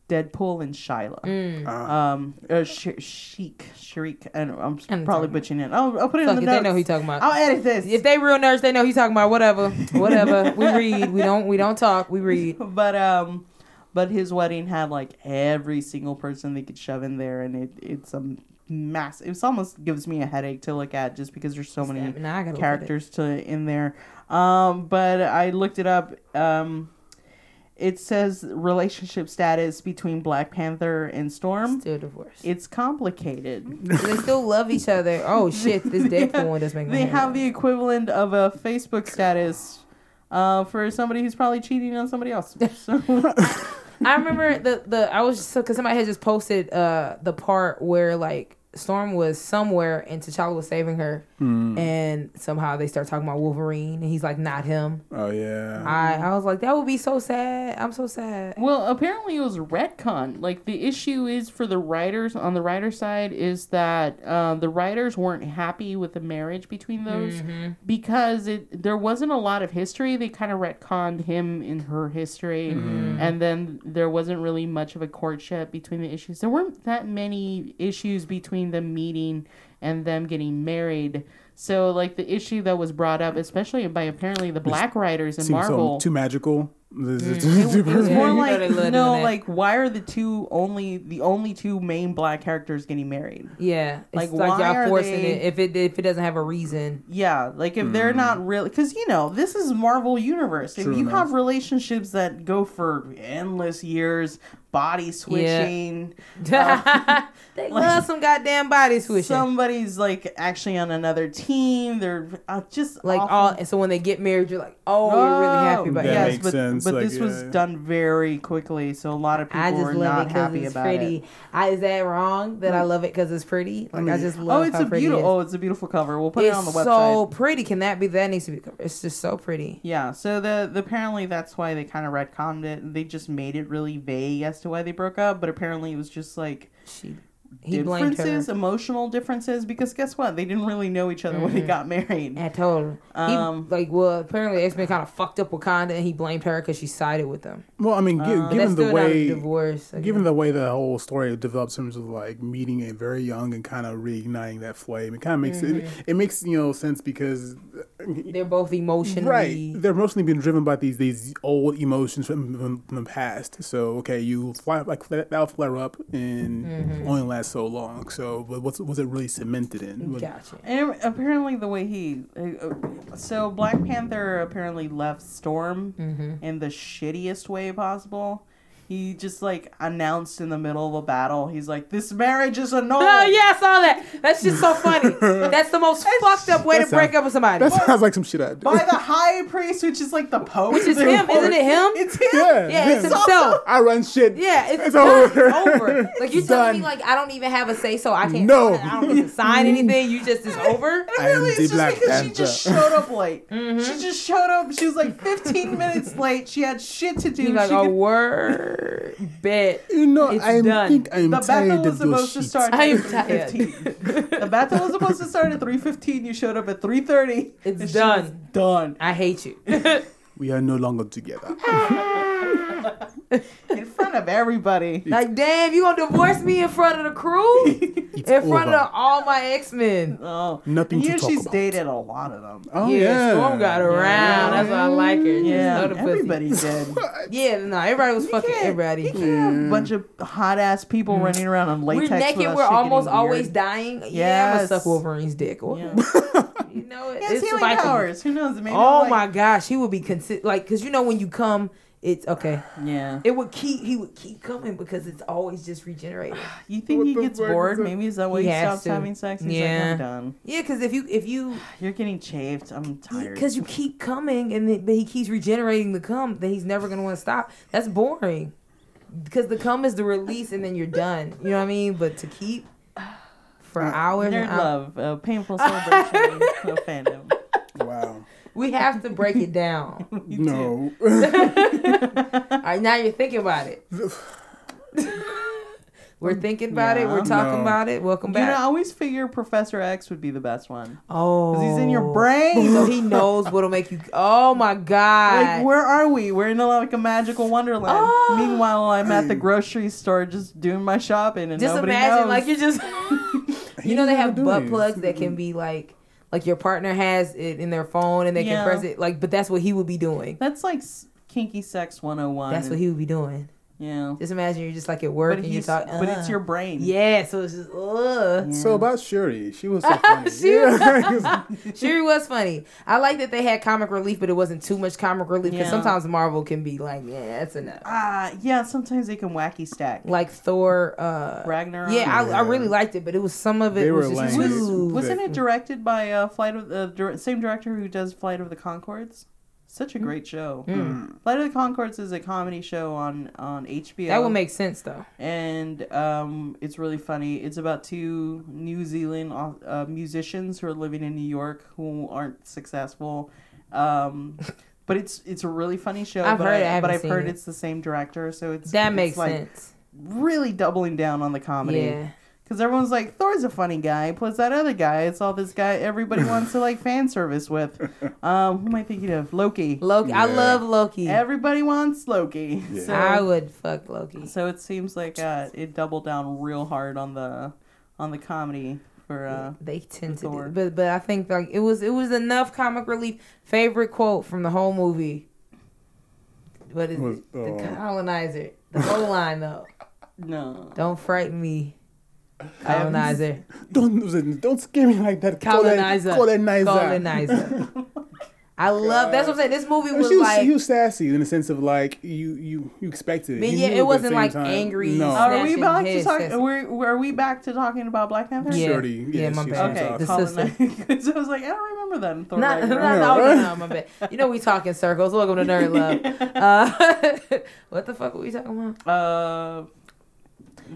Deadpool and Shyla. Mm. Uh, um, uh, Sh- Sheik, Shriek. I know, I'm, I'm probably butchering it. I'll, I'll put it Fuck in the notes. They know who he's talking about. I'll edit this. If they real nerds, they know he's talking about whatever. Whatever. We read. We don't we don't talk. We read. But um, but his wedding had like every single person they could shove in there, and it it's a massive... It almost gives me a headache to look at just because there's so it's many that, characters to in there. Um, but I looked it up. Um. It says relationship status between Black Panther and Storm. Still divorced. It's complicated. They still love each other. Oh shit! This Deadpool yeah, one does make. They have the equivalent of a Facebook status uh, for somebody who's probably cheating on somebody else. So. I remember the the I was just because somebody had just posted uh, the part where like Storm was somewhere and T'Challa was saving her, mm. and somehow they start talking about Wolverine, and he's like, "Not him." Oh yeah. I I was like, that would be so sad. I'm so sad. Well, apparently it was retcon. Like the issue is for the writers on the writer side is that uh, the writers weren't happy with the marriage between those mm-hmm. because it there wasn't a lot of history. They kind of retconned him in her history, mm-hmm. and then there wasn't really much of a courtship between the issues. There weren't that many issues between them meeting and them getting married. So like the issue that was brought up, especially by apparently the black writers in Marvel, so too magical. Mm. it, it was more like no, like why are the two only the only two main black characters getting married? Yeah, like, it's why like y'all forcing they... it if it if it doesn't have a reason. Yeah, like if mm. they're not really because you know this is Marvel Universe. True if you enough. have relationships that go for endless years. Body switching. Yeah. Um, they like, love some goddamn body switching. Somebody's like actually on another team. They're uh, just like awful. all. And so when they get married, you're like, oh, oh we're really happy about it. Yes, makes but, sense. but like, this yeah, was yeah. done very quickly, so a lot of people were not happy it's about pretty. it. I, is that wrong that mm. I love it because it's pretty? Like mm. I just love. Oh, it's how a beautiful. It oh, it's a beautiful cover. We'll put it's it on the website. It's so pretty. Can that be? That needs to be covered. It's just so pretty. Yeah. So the, the apparently that's why they kind of retconned it. They just made it really vague as to why they broke up, but apparently it was just like she he differences, emotional differences, because guess what? They didn't really know each other mm-hmm. when they got married. I told him. Um, he, like, well, apparently X-Men kind of fucked up Wakanda, and he blamed her because she sided with them. Well, I mean, um, given the way, divorce, given the way the whole story develops in terms of like meeting a very young and kind of reigniting that flame, it kind of makes mm-hmm. it, it makes you know sense because they're both emotionally right. They're mostly being driven by these these old emotions from, from the past. So okay, you fly like that'll flare up and mm-hmm. only last so long. So, but what's was it really cemented in? Gotcha. And apparently, the way he uh, so Black Panther apparently left Storm mm-hmm. in the shittiest way possible. He just like announced in the middle of a battle. He's like, "This marriage is annulled." Oh yeah, I saw that. That's just so funny. That's the most that's, fucked up way to sounds, break up with somebody. That sounds like some shit I do. By the high priest, which is like the pope, which is him, isn't it him? It's him. Yeah, yeah it's himself. Also, I run shit. Yeah, it's, it's over. over. Like you telling me, like I don't even have a say, so I can't. No, sign, I don't even sign anything. You just it's over. And really, it's just Black because Panther. She just showed up late. Mm-hmm. She just showed up. She was like fifteen minutes late. She had shit to do. She's like she a could, word. Bet you know I think I'm the battle was supposed to start at three fifteen. The battle was supposed to start at three fifteen. You showed up at three thirty. It's done. Done. I hate you. We are no longer together. In front of everybody. Like, damn, you gonna divorce me in front of the crew? In front of all my X-Men. Oh, nothing to talk about. She's dated a lot of them. Oh, yeah. yeah. Storm got around. Yeah. That's why I like her. Yeah, everybody did. Yeah, no, everybody was you fucking everybody. You can't yeah. have a bunch of hot-ass people mm. running around on latex. We're naked. We're almost always dying. Yes. Yeah, I'm gonna suck Wolverine's dick. Yeah. You know, it, yeah, it's healing survival. Powers. Who knows? Maybe oh, like, my gosh. He would be considered, like, because you know when you come... It's okay. Yeah. It would keep. He would keep coming because it's always just regenerating. You think what he gets bored? Maybe is that why he, he stops to. having sex? He's yeah. Like, I'm done. Yeah, because if you if you you're getting chafed. I'm tired. Because you keep coming, and then, but he keeps regenerating the cum. Then he's never gonna want to stop. That's boring. Because the cum is the release, and then you're done. You know what I mean? But to keep for hours. Nerd love, a painful celebration of fandom. Wow. We have to break it down. No. All right, now you're thinking about it. We're thinking about yeah, it. We're talking no. about it. Welcome back. You know, I always figure Professor X would be the best one. Oh. Because he's in your brain. So he knows what'll make you... Oh, my God. Like, where are we? We're in a, like a magical wonderland. Oh. Meanwhile, I'm at the grocery store just doing my shopping and just nobody imagine, knows. Like, you're just... you know, they have butt doing. plugs that can be, like... Like your partner has it in their phone and they yeah. can press it. Like, but that's what he would be doing. That's like kinky sex one oh one. That's what he would be doing. Yeah. Just imagine you're just like at work but and you talk. But it's your brain. Yeah. So it's just ugh. Yeah. So about Shuri, she was so funny. Shuri, Shuri was funny. I like that they had comic relief, but it wasn't too much comic relief because yeah. sometimes Marvel can be like, yeah, that's enough. Ah, uh, yeah. Sometimes they can wacky stack. Like Thor, uh, Ragnarok. Yeah, I, yeah. I really liked it, but it was some of it they was just too. Wasn't it directed by uh, Flight of the uh, same director who does Flight of the Conchords? Such a great show. Mm. Flight of the Conchords is a comedy show on, on H B O. That would make sense, though. And um, it's really funny. It's about two New Zealand uh, musicians who are living in New York who aren't successful. Um, but it's it's a really funny show. I've but heard I, it. I but I've heard it. It's the same director, so it's that it's makes like sense. Really doubling down on the comedy. Yeah. Because everyone's like, Thor's a funny guy. Plus that other guy. It's all this guy everybody wants to, like, fan service with. Um, who am I thinking of? Loki. Loki. Yeah. I love Loki. Everybody wants Loki. Yeah. So, I would fuck Loki. So it seems like uh, it doubled down real hard on the on the comedy for uh, they tend to do. But but I think like it was it was enough comic relief. Favorite quote from the whole movie. What is was, it? Uh... The colonizer. The whole line though. No. Don't frighten me. Colonizer. Don't don't scare me like that. Colonizer. Colonizer. Colonizer. I love. God. That's what I'm saying. This movie was, was like. He was sassy in the sense of like you you you expected it. But yeah, it wasn't like time. Angry. No. Are we back to talking? Are, are we back to talking about Black Panther? Yeah. Shorty, yeah, yeah, my bad. Okay. The sister. So I was like, I don't remember that. In Thor not, not, no, no, no, my bad. You know, we talking circles. Welcome to Nerd Love. Uh, what the fuck were we talking about? Uh.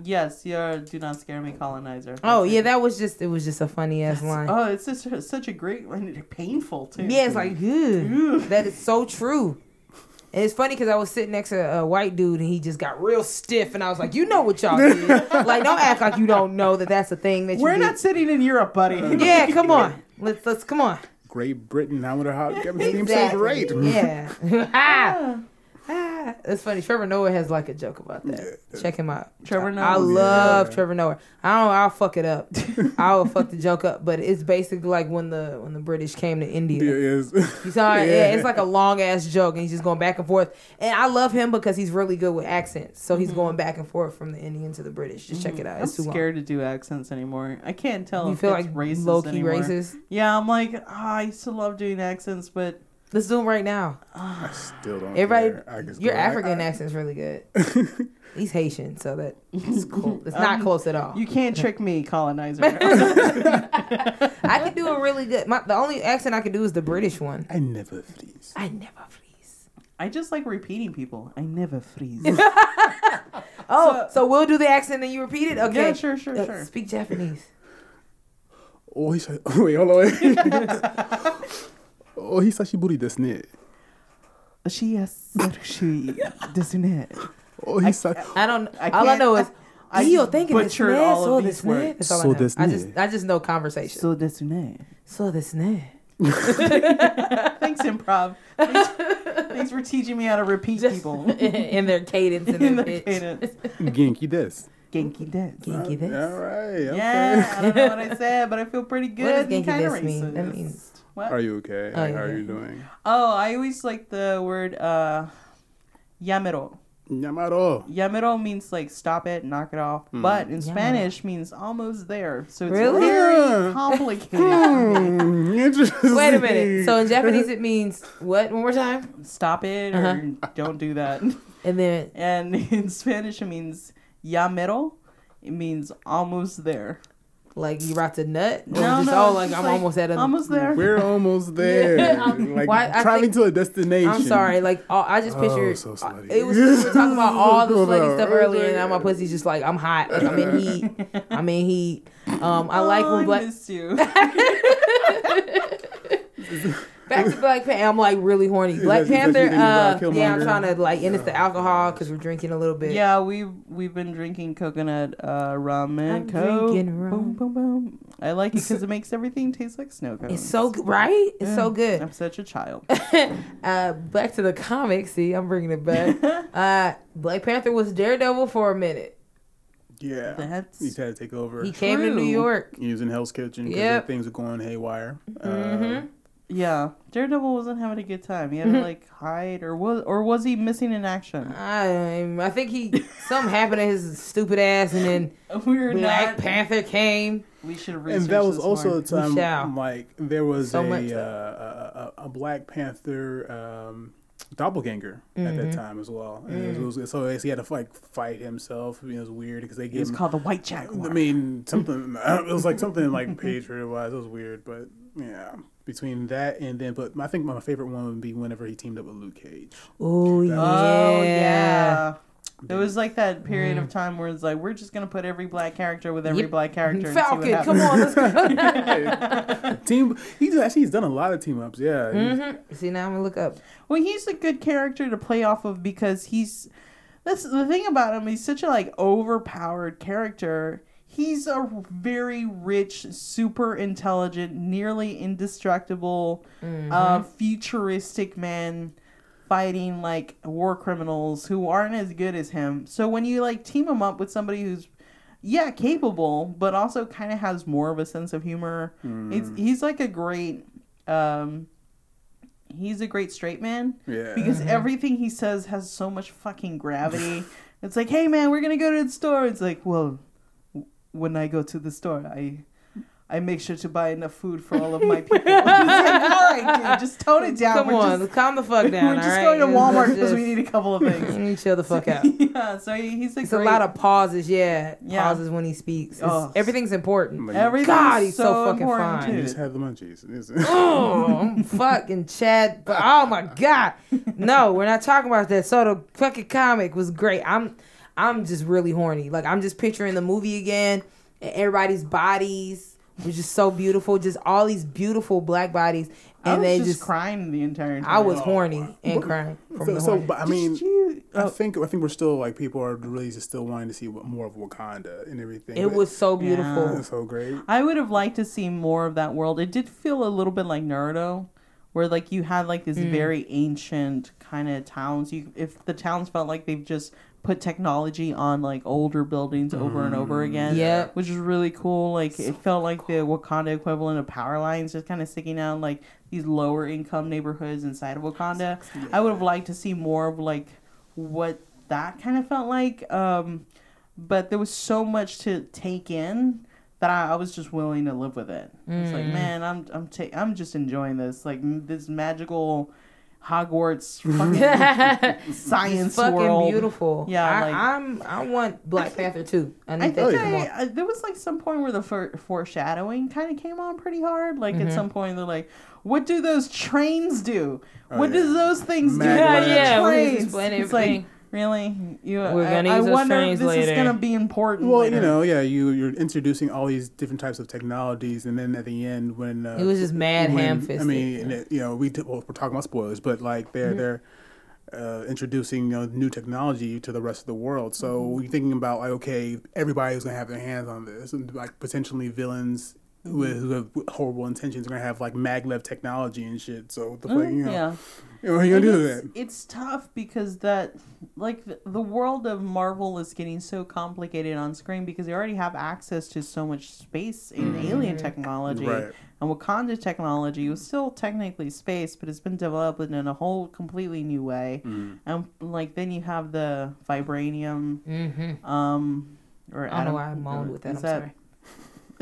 Yes, you're do not scare me, colonizer. Oh yeah, that was just it was just a funny ass line. Oh, it's just it's such a great one. Painful too. Yeah, it's like good. That is so true. And it's funny because I was sitting next to a white dude and he just got real stiff and I was like, you know what y'all did. Like, don't act like you don't know that that's a thing that you We're did. Not sitting in Europe, buddy. Yeah, come on. Let's, let's, come on. Great Britain. I wonder how everything seems so great. Yeah. ah. Ah. It's funny. Trevor Noah has like a joke about that. Yeah. Check him out. Trevor Noah. I love yeah. Trevor Noah. I don't know. I'll fuck it up. I'll fuck the joke up. But it's basically like when the when the British came to India. It is. You saw it? Yeah. yeah. It's like a long ass joke, and he's just going back and forth. And I love him because he's really good with accents. So he's mm-hmm. going back and forth from the Indian to the British. Just mm-hmm. check it out. It's I'm too scared long. to do accents anymore. I can't tell. You if feel it's like racist low key anymore. Racist? Yeah, I'm like, oh, I used to love doing accents, but. Let's do them right now. I still don't Everybody, care. I your African I, I, accent's really good. He's Haitian, so that it's cool. It's not um, close at all. You can't trick me, colonizer. I could do a really good... My, the only accent I could do is the British one. I never freeze. I never freeze. I just like repeating people. I never freeze. oh, so, so we'll do the accent and you repeat it? Okay. Yeah, sure, sure, uh, sure. Speak Japanese. Oh, he's like... Oh, wait, hold on. Oh, hishashiburi desu ne. Shiyasurishi desu ne. Oh, hisashi. I don't. I all I know is Dio thinking desu ne. So desu ne. That's all I know. I just, I just know conversation. So desu ne. So desu ne. Thanks, improv. Thanks, thanks for teaching me how to repeat just people in their cadence and in their, their cadence. Genki desu. Genki desu. Genki desu. All right. Okay. Yeah. I don't know what I said, but I feel pretty good. What does genki desu mean? That means. What? Are you okay? Oh, yeah. How are you doing? Oh, I always like the word uh, yamero. Yamero. Yamero means like stop it, knock it off. Mm. But in yamero. Spanish means almost there. So it's really? very complicated. hmm, interesting. Wait a minute. So in Japanese it means what? One more time? Stop it or uh-huh. don't do that. And then. And in Spanish it means yamero. It means almost there. Like you about to nut? Or no, just, no. Oh, like I'm like, almost at a... Almost there. We're almost there. Yeah, um, like well, I, traveling I think, to a destination. I'm sorry. Like all, I just pictured... Oh, so slutty. It was, we were talking about all this slutty stuff earlier, and now my pussy's just like, I'm hot. Like, I'm in heat. I'm in heat. Um, I oh, like when Black... I miss you. Back to Black Panther. I'm like really horny. Black Panther. Uh, yeah, I'm trying to like, and it's the alcohol because we're drinking a little bit. Yeah, we we've, we've been drinking coconut uh, rum and I'm coke. Drinking rum. Boom, boom, boom. I like it because it makes everything taste like snow cones. It's so good, right? It's yeah. so good. I'm such a child. uh, back to the comics. See, I'm bringing it back. uh, Black Panther was Daredevil for a minute. Yeah, That's he's had to take over. He came True. to New York. He was in Hell's Kitchen because yep. things were going haywire. Mm-hmm. Uh, Yeah, Daredevil wasn't having a good time. He had to like hide, or was, or was he missing in action? I, I think he something happened to his stupid ass, and then We're Black not, Panther came. We should have researched this. And that was also a time like there was so a, uh, a a Black Panther um, doppelganger mm-hmm. at that time as well. And mm-hmm. it was, it was, so he had to like fight himself. You know, it was weird because they gave. It was him, called the White Jaguar. I mean, something. It was like something like Patriot wise. It was weird, but yeah. Between that and then, but I think my favorite one would be whenever he teamed up with Luke Cage. Oh, yeah. Oh, yeah. It was like that period mm. of time where it's like, we're just going to put every black character with every yep. black character. Falcon, and see what come on, let's go. yeah. Team, he's actually he's done a lot of team ups, yeah. Mm-hmm. See, now I'm going to look up. Well, he's a good character to play off of because he's, that's the thing about him, he's such a like overpowered character. He's a very rich, super intelligent, nearly indestructible, mm-hmm. uh, futuristic man fighting like war criminals who aren't as good as him. So when you like team him up with somebody who's, yeah, capable, but also kind of has more of a sense of humor, mm. it's, he's like a great, um, he's a great straight man. Yeah. Because everything he says has so much fucking gravity. It's like, hey man, we're gonna go to the store. It's like, well. When I go to the store, I I make sure to buy enough food for all of my people. Like, all right, dude, just tone it down. Come we're on, just, calm the fuck down. We're just right? going to Walmart because we need a couple of things. We need to chill the fuck so, out. Yeah, so he, he's like. It's great... a lot of pauses, yeah. yeah. Pauses when he speaks. Oh. Everything's important. Everything's God, he's so, so fucking important, fine. Too. You just had the munchies. Oh, I'm fucking Chad. But, oh my God. No, we're not talking about that. So the fucking comic was great. I'm. I'm just really horny. Like, I'm just picturing the movie again. And everybody's bodies were just so beautiful. Just all these beautiful black bodies. I and was they just, just crying the entire time. I was horny oh. and but, crying. From so, the so but, I mean, you, oh. I think I think we're still like people are really just still wanting to see more of Wakanda and everything. It but, was so beautiful, yeah. It was so great. I would have liked to see more of that world. It did feel a little bit like Naruto, where like you had like this mm. very ancient kind of towns. You if the towns felt like they've just put technology on like older buildings over mm. and over again, yeah, which is really cool. Like so it felt like cool. The Wakanda equivalent of power lines just kind of sticking out like these lower income neighborhoods inside of Wakanda. Yeah. I would have liked to see more of like what that kind of felt like. Um, but there was so much to take in that I, I was just willing to live with it. Mm. It's like, man, I'm I'm ta- I'm just enjoying this. Like m- this magical Hogwarts fucking science fucking world. Fucking beautiful. Yeah, I, like, I'm. I want Black Panther too. I need I that. Think I, I, there was like some point where the for- foreshadowing kind of came on pretty hard. Like mm-hmm. at some point they're like, "What do those trains do? Oh, what yeah. do those things Mad do? Land. Yeah, trains." Yeah, it's like really. You. We're I, gonna I, use I wonder if this later. Is gonna be important. Well, later. You know, yeah, you you're introducing all these different types of technologies, and then at the end when uh, it was just mad ham-fisted. I mean, yeah. you know, we t- well, we're talking about spoilers, but like they're mm-hmm. they're. Uh, introducing you know, new technology to the rest of the world. So mm-hmm. you're thinking about like, okay, everybody's gonna have their hands on this, and like potentially villains mm-hmm. with, who have horrible intentions are gonna have like maglev technology and shit. So the mm-hmm. you know, yeah, you know, what are you gonna do with that? It's tough because that like the, the world of Marvel is getting so complicated on screen because they already have access to so much space in mm-hmm. alien technology. Right. And Wakanda technology was still technically space, but it's been developed in a whole completely new way. Mm-hmm. And like then you have the vibranium, mm-hmm. um, or I don't know why I moaned with that. I'm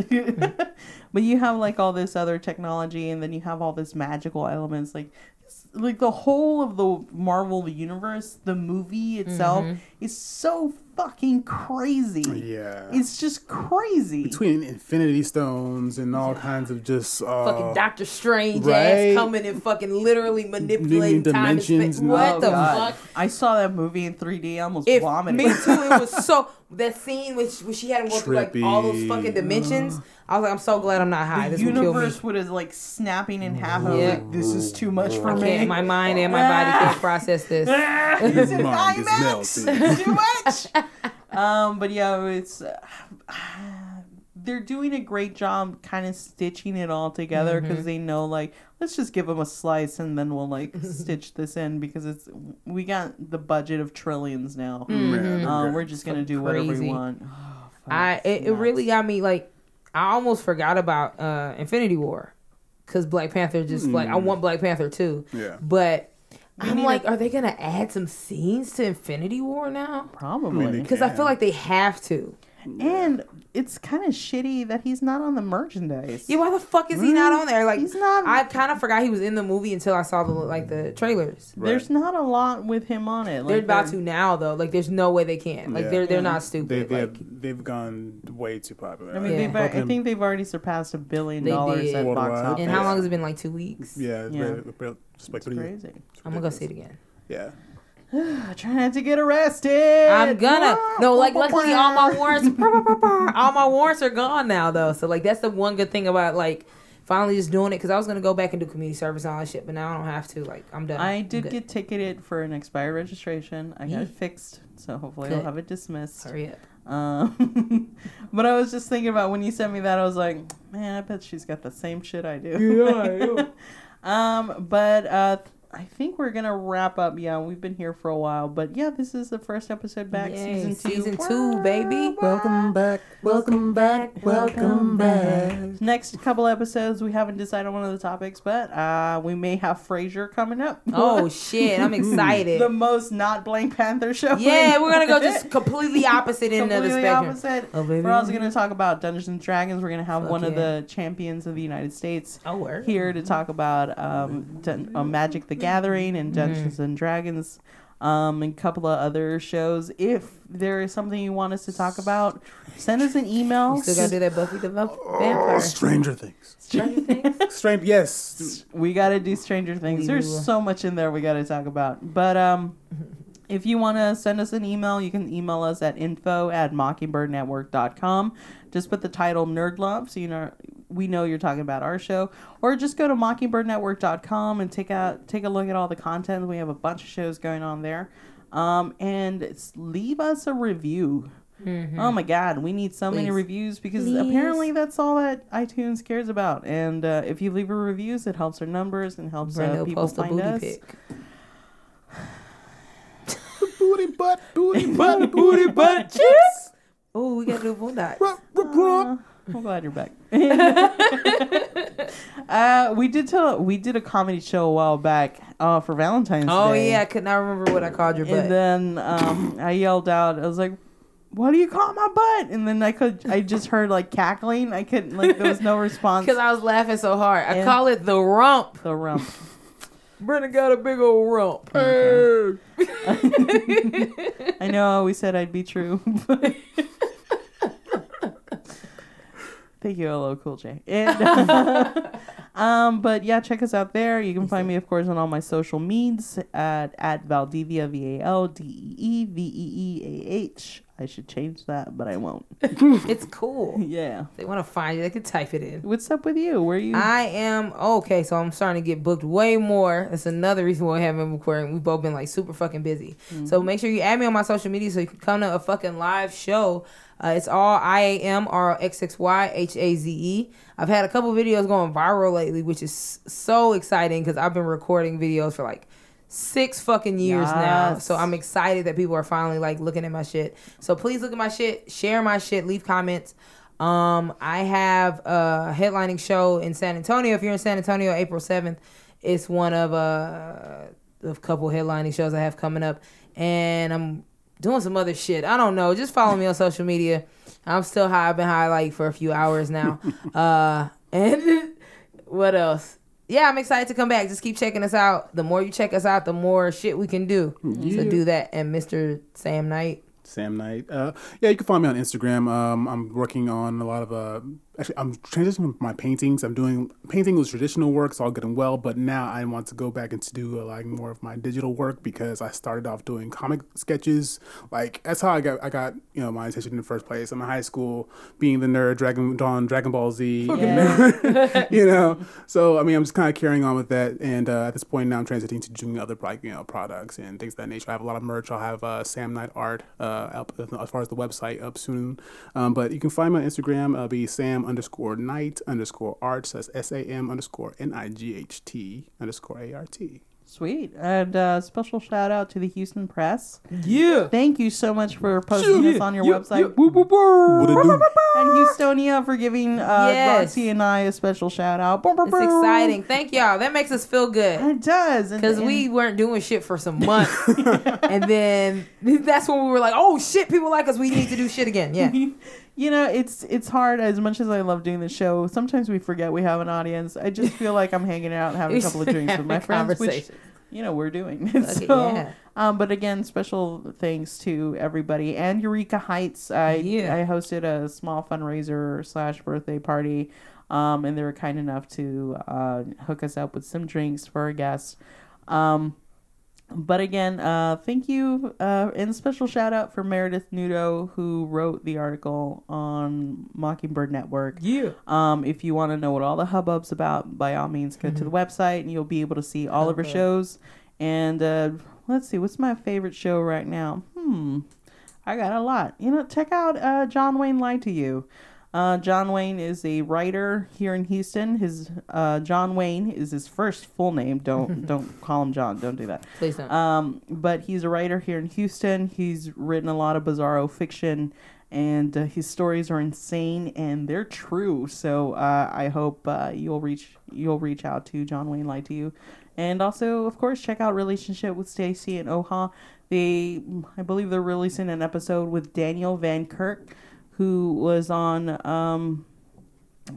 sorry. But you have like all this other technology, and then you have all this magical elements. Like, like the whole of the Marvel universe, the movie itself mm-hmm. is so fucking crazy. Yeah, it's just crazy. Between Infinity Stones and all kinds of just uh, fucking Doctor Strange right? ass coming and fucking literally manipulating dimensions. Time and what oh, the God. Fuck? I saw that movie in three D. I almost it, vomited. Me too. It was so that scene when she, when she had to go through like all those fucking dimensions. I was like, I'm so glad I'm not high. The this universe would have like snapping in half. Yeah. I was like, this is too much for I me. My mind and my body can't process this. It's an IMAX. Too much. Um, but yeah, it's uh, they're doing a great job kind of stitching it all together because mm-hmm. they know like let's just give them a slice and then we'll like stitch this in because it's we got the budget of trillions now. Mm-hmm. Uh, we're just gonna so do whatever crazy. We want. Oh, I it, it really got me like I almost forgot about uh, Infinity War because Black Panther just mm-hmm. like I want Black Panther too. Yeah, but. I'm like, are they going to add some scenes to Infinity War now? Probably. Because I feel like they have to. And it's kind of shitty that he's not on the merchandise. Yeah, why the fuck is he not on there? Like, he's not. I kind of forgot he was in the movie until I saw the like the trailers. Right. There's not a lot with him on it. Like, they're about they're... to now though. Like, there's no way they can. Like, yeah. they're they're yeah. not stupid. They, they like, have, they've gone way too popular. I mean, yeah. they've, I think they've already surpassed a billion they dollars did. At worldwide. Box office. And how long has it been? Like two weeks. Yeah, it's, yeah. Been, it's, like, it's crazy. It's I'm gonna go see it again. Yeah. Trying not to get arrested. I'm gonna no like luckily all my warrants all my warrants are gone now though, so like that's the one good thing about like finally just doing it because I was gonna go back and do community service and all that shit, but now I don't have to. Like I'm done. I did get ticketed for an expired registration. I got it fixed, so hopefully I'll have it dismissed. Hurry up. Um, but I was just thinking about when you sent me that, I was like, man, I bet she's got the same shit I do. Yeah. I do. um, but uh. I think we're gonna wrap up. Yeah, we've been here for a while, but yeah, this is the first episode back. Yay, season two, season two, baby. Welcome back, welcome back, welcome back. Next couple episodes, we haven't decided one of the topics, but uh, we may have Frasier coming up. Oh shit, I'm excited. The most not Black Panther show. Yeah, we're gonna go just completely opposite in another spectrum. Opposite. Oh, baby. We're also gonna talk about Dungeons and Dragons. We're gonna have Fuck one yeah. of the champions of the United States oh, word. Here to talk about um, dun- uh, Magic the Gathering and Dungeons mm. and Dragons um, and a couple of other shows. If there is something you want us to talk about, send us an email. You still gotta do that Buffy the Vampire. Oh, Stranger Things. Stranger Things? Stranger, yes. We gotta do Stranger Things. There's so much in there we gotta talk about. But um, if you want to send us an email, you can email us at info at mockingbird network dot com. Just put the title Nerd Love so you know we know you're talking about our show, or just go to mockingbird network dot com and take out take a look at all the content. We have a bunch of shows going on there, um, and it's, leave us a review. Mm-hmm. Oh my God, we need so Please. many reviews because Please. apparently that's all that iTunes cares about. And uh, if you leave a reviews, it helps our numbers and helps uh, people find us. Pic. Booty butt, booty butt, booty butt cheeks. Oh, we got to do Boondocks. Uh, I'm glad you're back. uh, we did tell we did a comedy show a while back uh, for Valentine's oh, Day. Oh yeah, I could not remember what I called your butt. And then um, I yelled out. I was like, "What do you call my butt?" And then I could I just heard like cackling. I couldn't like there was no response because I was laughing so hard. I and call it the rump. The rump. Brennan got a big old rump. Okay. Hey. I know I always said I'd be true. But thank you, L L Cool J. And, uh, um, but yeah, check us out there. You can find me, of course, on all my social medias at, at Valdivia, V A L D E E V E E A H. I should change that, but I won't. It's cool. Yeah. They want to find you. They can type it in. What's up with you? Where are you? I am. Oh, okay, so I'm starting to get booked way more. That's another reason why we haven't been recording. We've both been like super fucking busy. Mm-hmm. So make sure you add me on my social media so you can come to a fucking live show. Uh, it's all I A M R X X Y H A Z E. I've had a couple videos going viral lately, which is so exciting because I've been recording videos for like Six fucking years yes. now. So I'm excited that people are finally like looking at my shit. So please look at my shit, share my shit, leave comments. Um, I have a headlining show in San Antonio. If you're in San Antonio, April seventh, it's one of uh, a couple headlining shows I have coming up. And I'm doing some other shit. I don't know. Just follow me on social media. I'm still high. I've been high like for a few hours now. uh, and what else? Yeah, I'm excited to come back. Just keep checking us out. The more you check us out, the more shit we can do. Yeah. So do that. And Mister Sam Knight. Sam Knight. Uh, yeah, you can find me on Instagram. Um, I'm working on a lot of... Uh, actually, I'm transitioning my paintings. I'm doing... Painting was traditional work, so all good and well. But now I want to go back and to do uh, like more of my digital work because I started off doing comic sketches. Like, that's how I got, I got you know, my attention in the first place. I'm in high school, being the nerd, Dragon, Dawn, Dragon Ball Z. Yeah. You know? So, I mean, I'm just kind of carrying on with that. And uh, at this point now, I'm transitioning to doing other like, you know, products and things of that nature. I have a lot of merch. I'll have uh, Sam Knight Art uh, up, as far as the website up soon. Um, but you can find me on Instagram. It'll be Sam underscore Knight underscore Arts. That's S A M underscore N I G H T underscore A R T. Sweet. And uh, special shout out to the Houston Press. Yeah. Thank you so much for posting yeah. us on your yeah. website. Yeah. Boop, boop, boop. And Houstonia for giving uh, yes. Roxy and I a special shout out. Boop, boop, it's boop. Exciting. Thank y'all. That makes us feel good. It does. Because we weren't doing shit for some months. And then that's when we were like, oh shit, people like us. We need to do shit again. Yeah. You know, it's it's hard. As much as I love doing this show, sometimes we forget we have an audience. I just feel like I'm hanging out and having a couple of drinks with my friends, which, you know, we're doing. Okay, so, yeah. um, but again, special thanks to everybody. And Eureka Heights. I yeah. I hosted a small fundraiser slash birthday party, um, and they were kind enough to uh, hook us up with some drinks for our guests. Um, But again, uh, thank you, uh, and special shout out for Meredith Nudo, who wrote the article on Mockingbird Network. Yeah. Um, if you want to know what all the hubbub's about, by all means, go mm-hmm. to the website, and you'll be able to see all okay. of her shows. And uh, let's see, what's my favorite show right now? Hmm, I got a lot. You know, check out uh, John Wayne Lied to You. Uh, John Wayne is a writer here in Houston. His uh, John Wayne is his first full name. Don't don't call him John. Don't do that. Please don't. Um, but he's a writer here in Houston. He's written a lot of bizarro fiction, and uh, his stories are insane and they're true. So uh, I hope uh, you'll reach you'll reach out to John Wayne Lied to You, and also of course check out Relationship with Stacey and Oha. They I believe they're releasing an episode with Daniel Van Kirk, who was on um,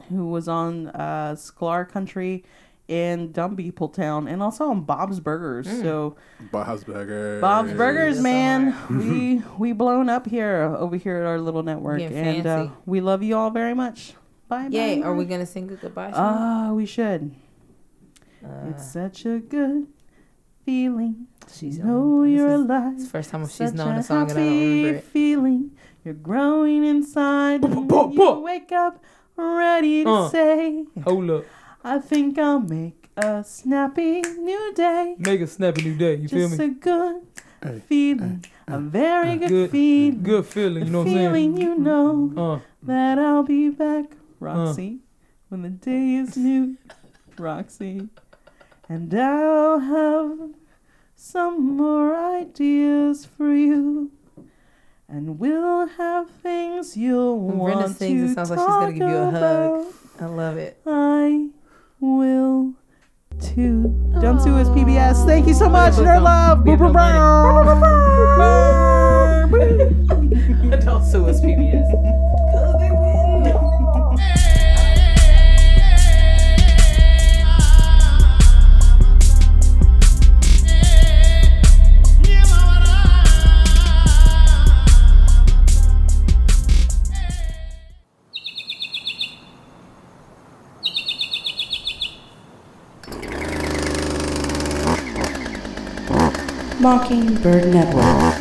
who was on uh, Sklar Country and Dumb People Town, and also on Bob's Burgers. Mm. So Bob's Burgers, Bob's Burgers, yes, man, we we blown up here over here at our little network, Getting and uh, we love you all very much. Bye. Yay! Bye. Are we gonna sing a goodbye song? Oh, we should. Uh. It's such a good feeling. She's know you're is, alive. It's the first time she's known a song and I don't remember it. Feeling. You're growing inside. Bo- bo- bo- bo- you wake up ready to uh, say, hold up, I think I'll make a snappy new day. Make a snappy new day, you just feel me? Just a good hey, feeling, hey, a very uh, good, good feeling. Good feeling, you know what I'm saying? Feeling you know uh, that I'll be back, Roxy, uh, when the day is new, Roxy. And I'll have some more ideas for you. And we'll have things you'll when want Brenda sings, to it sounds like she's gonna give you a hug. I love it. I will too. Aww. Done too is P B S. Thank you so much. Nerd no love. Boop boop boop. Adult Sue is P B S. Mockingbird Network.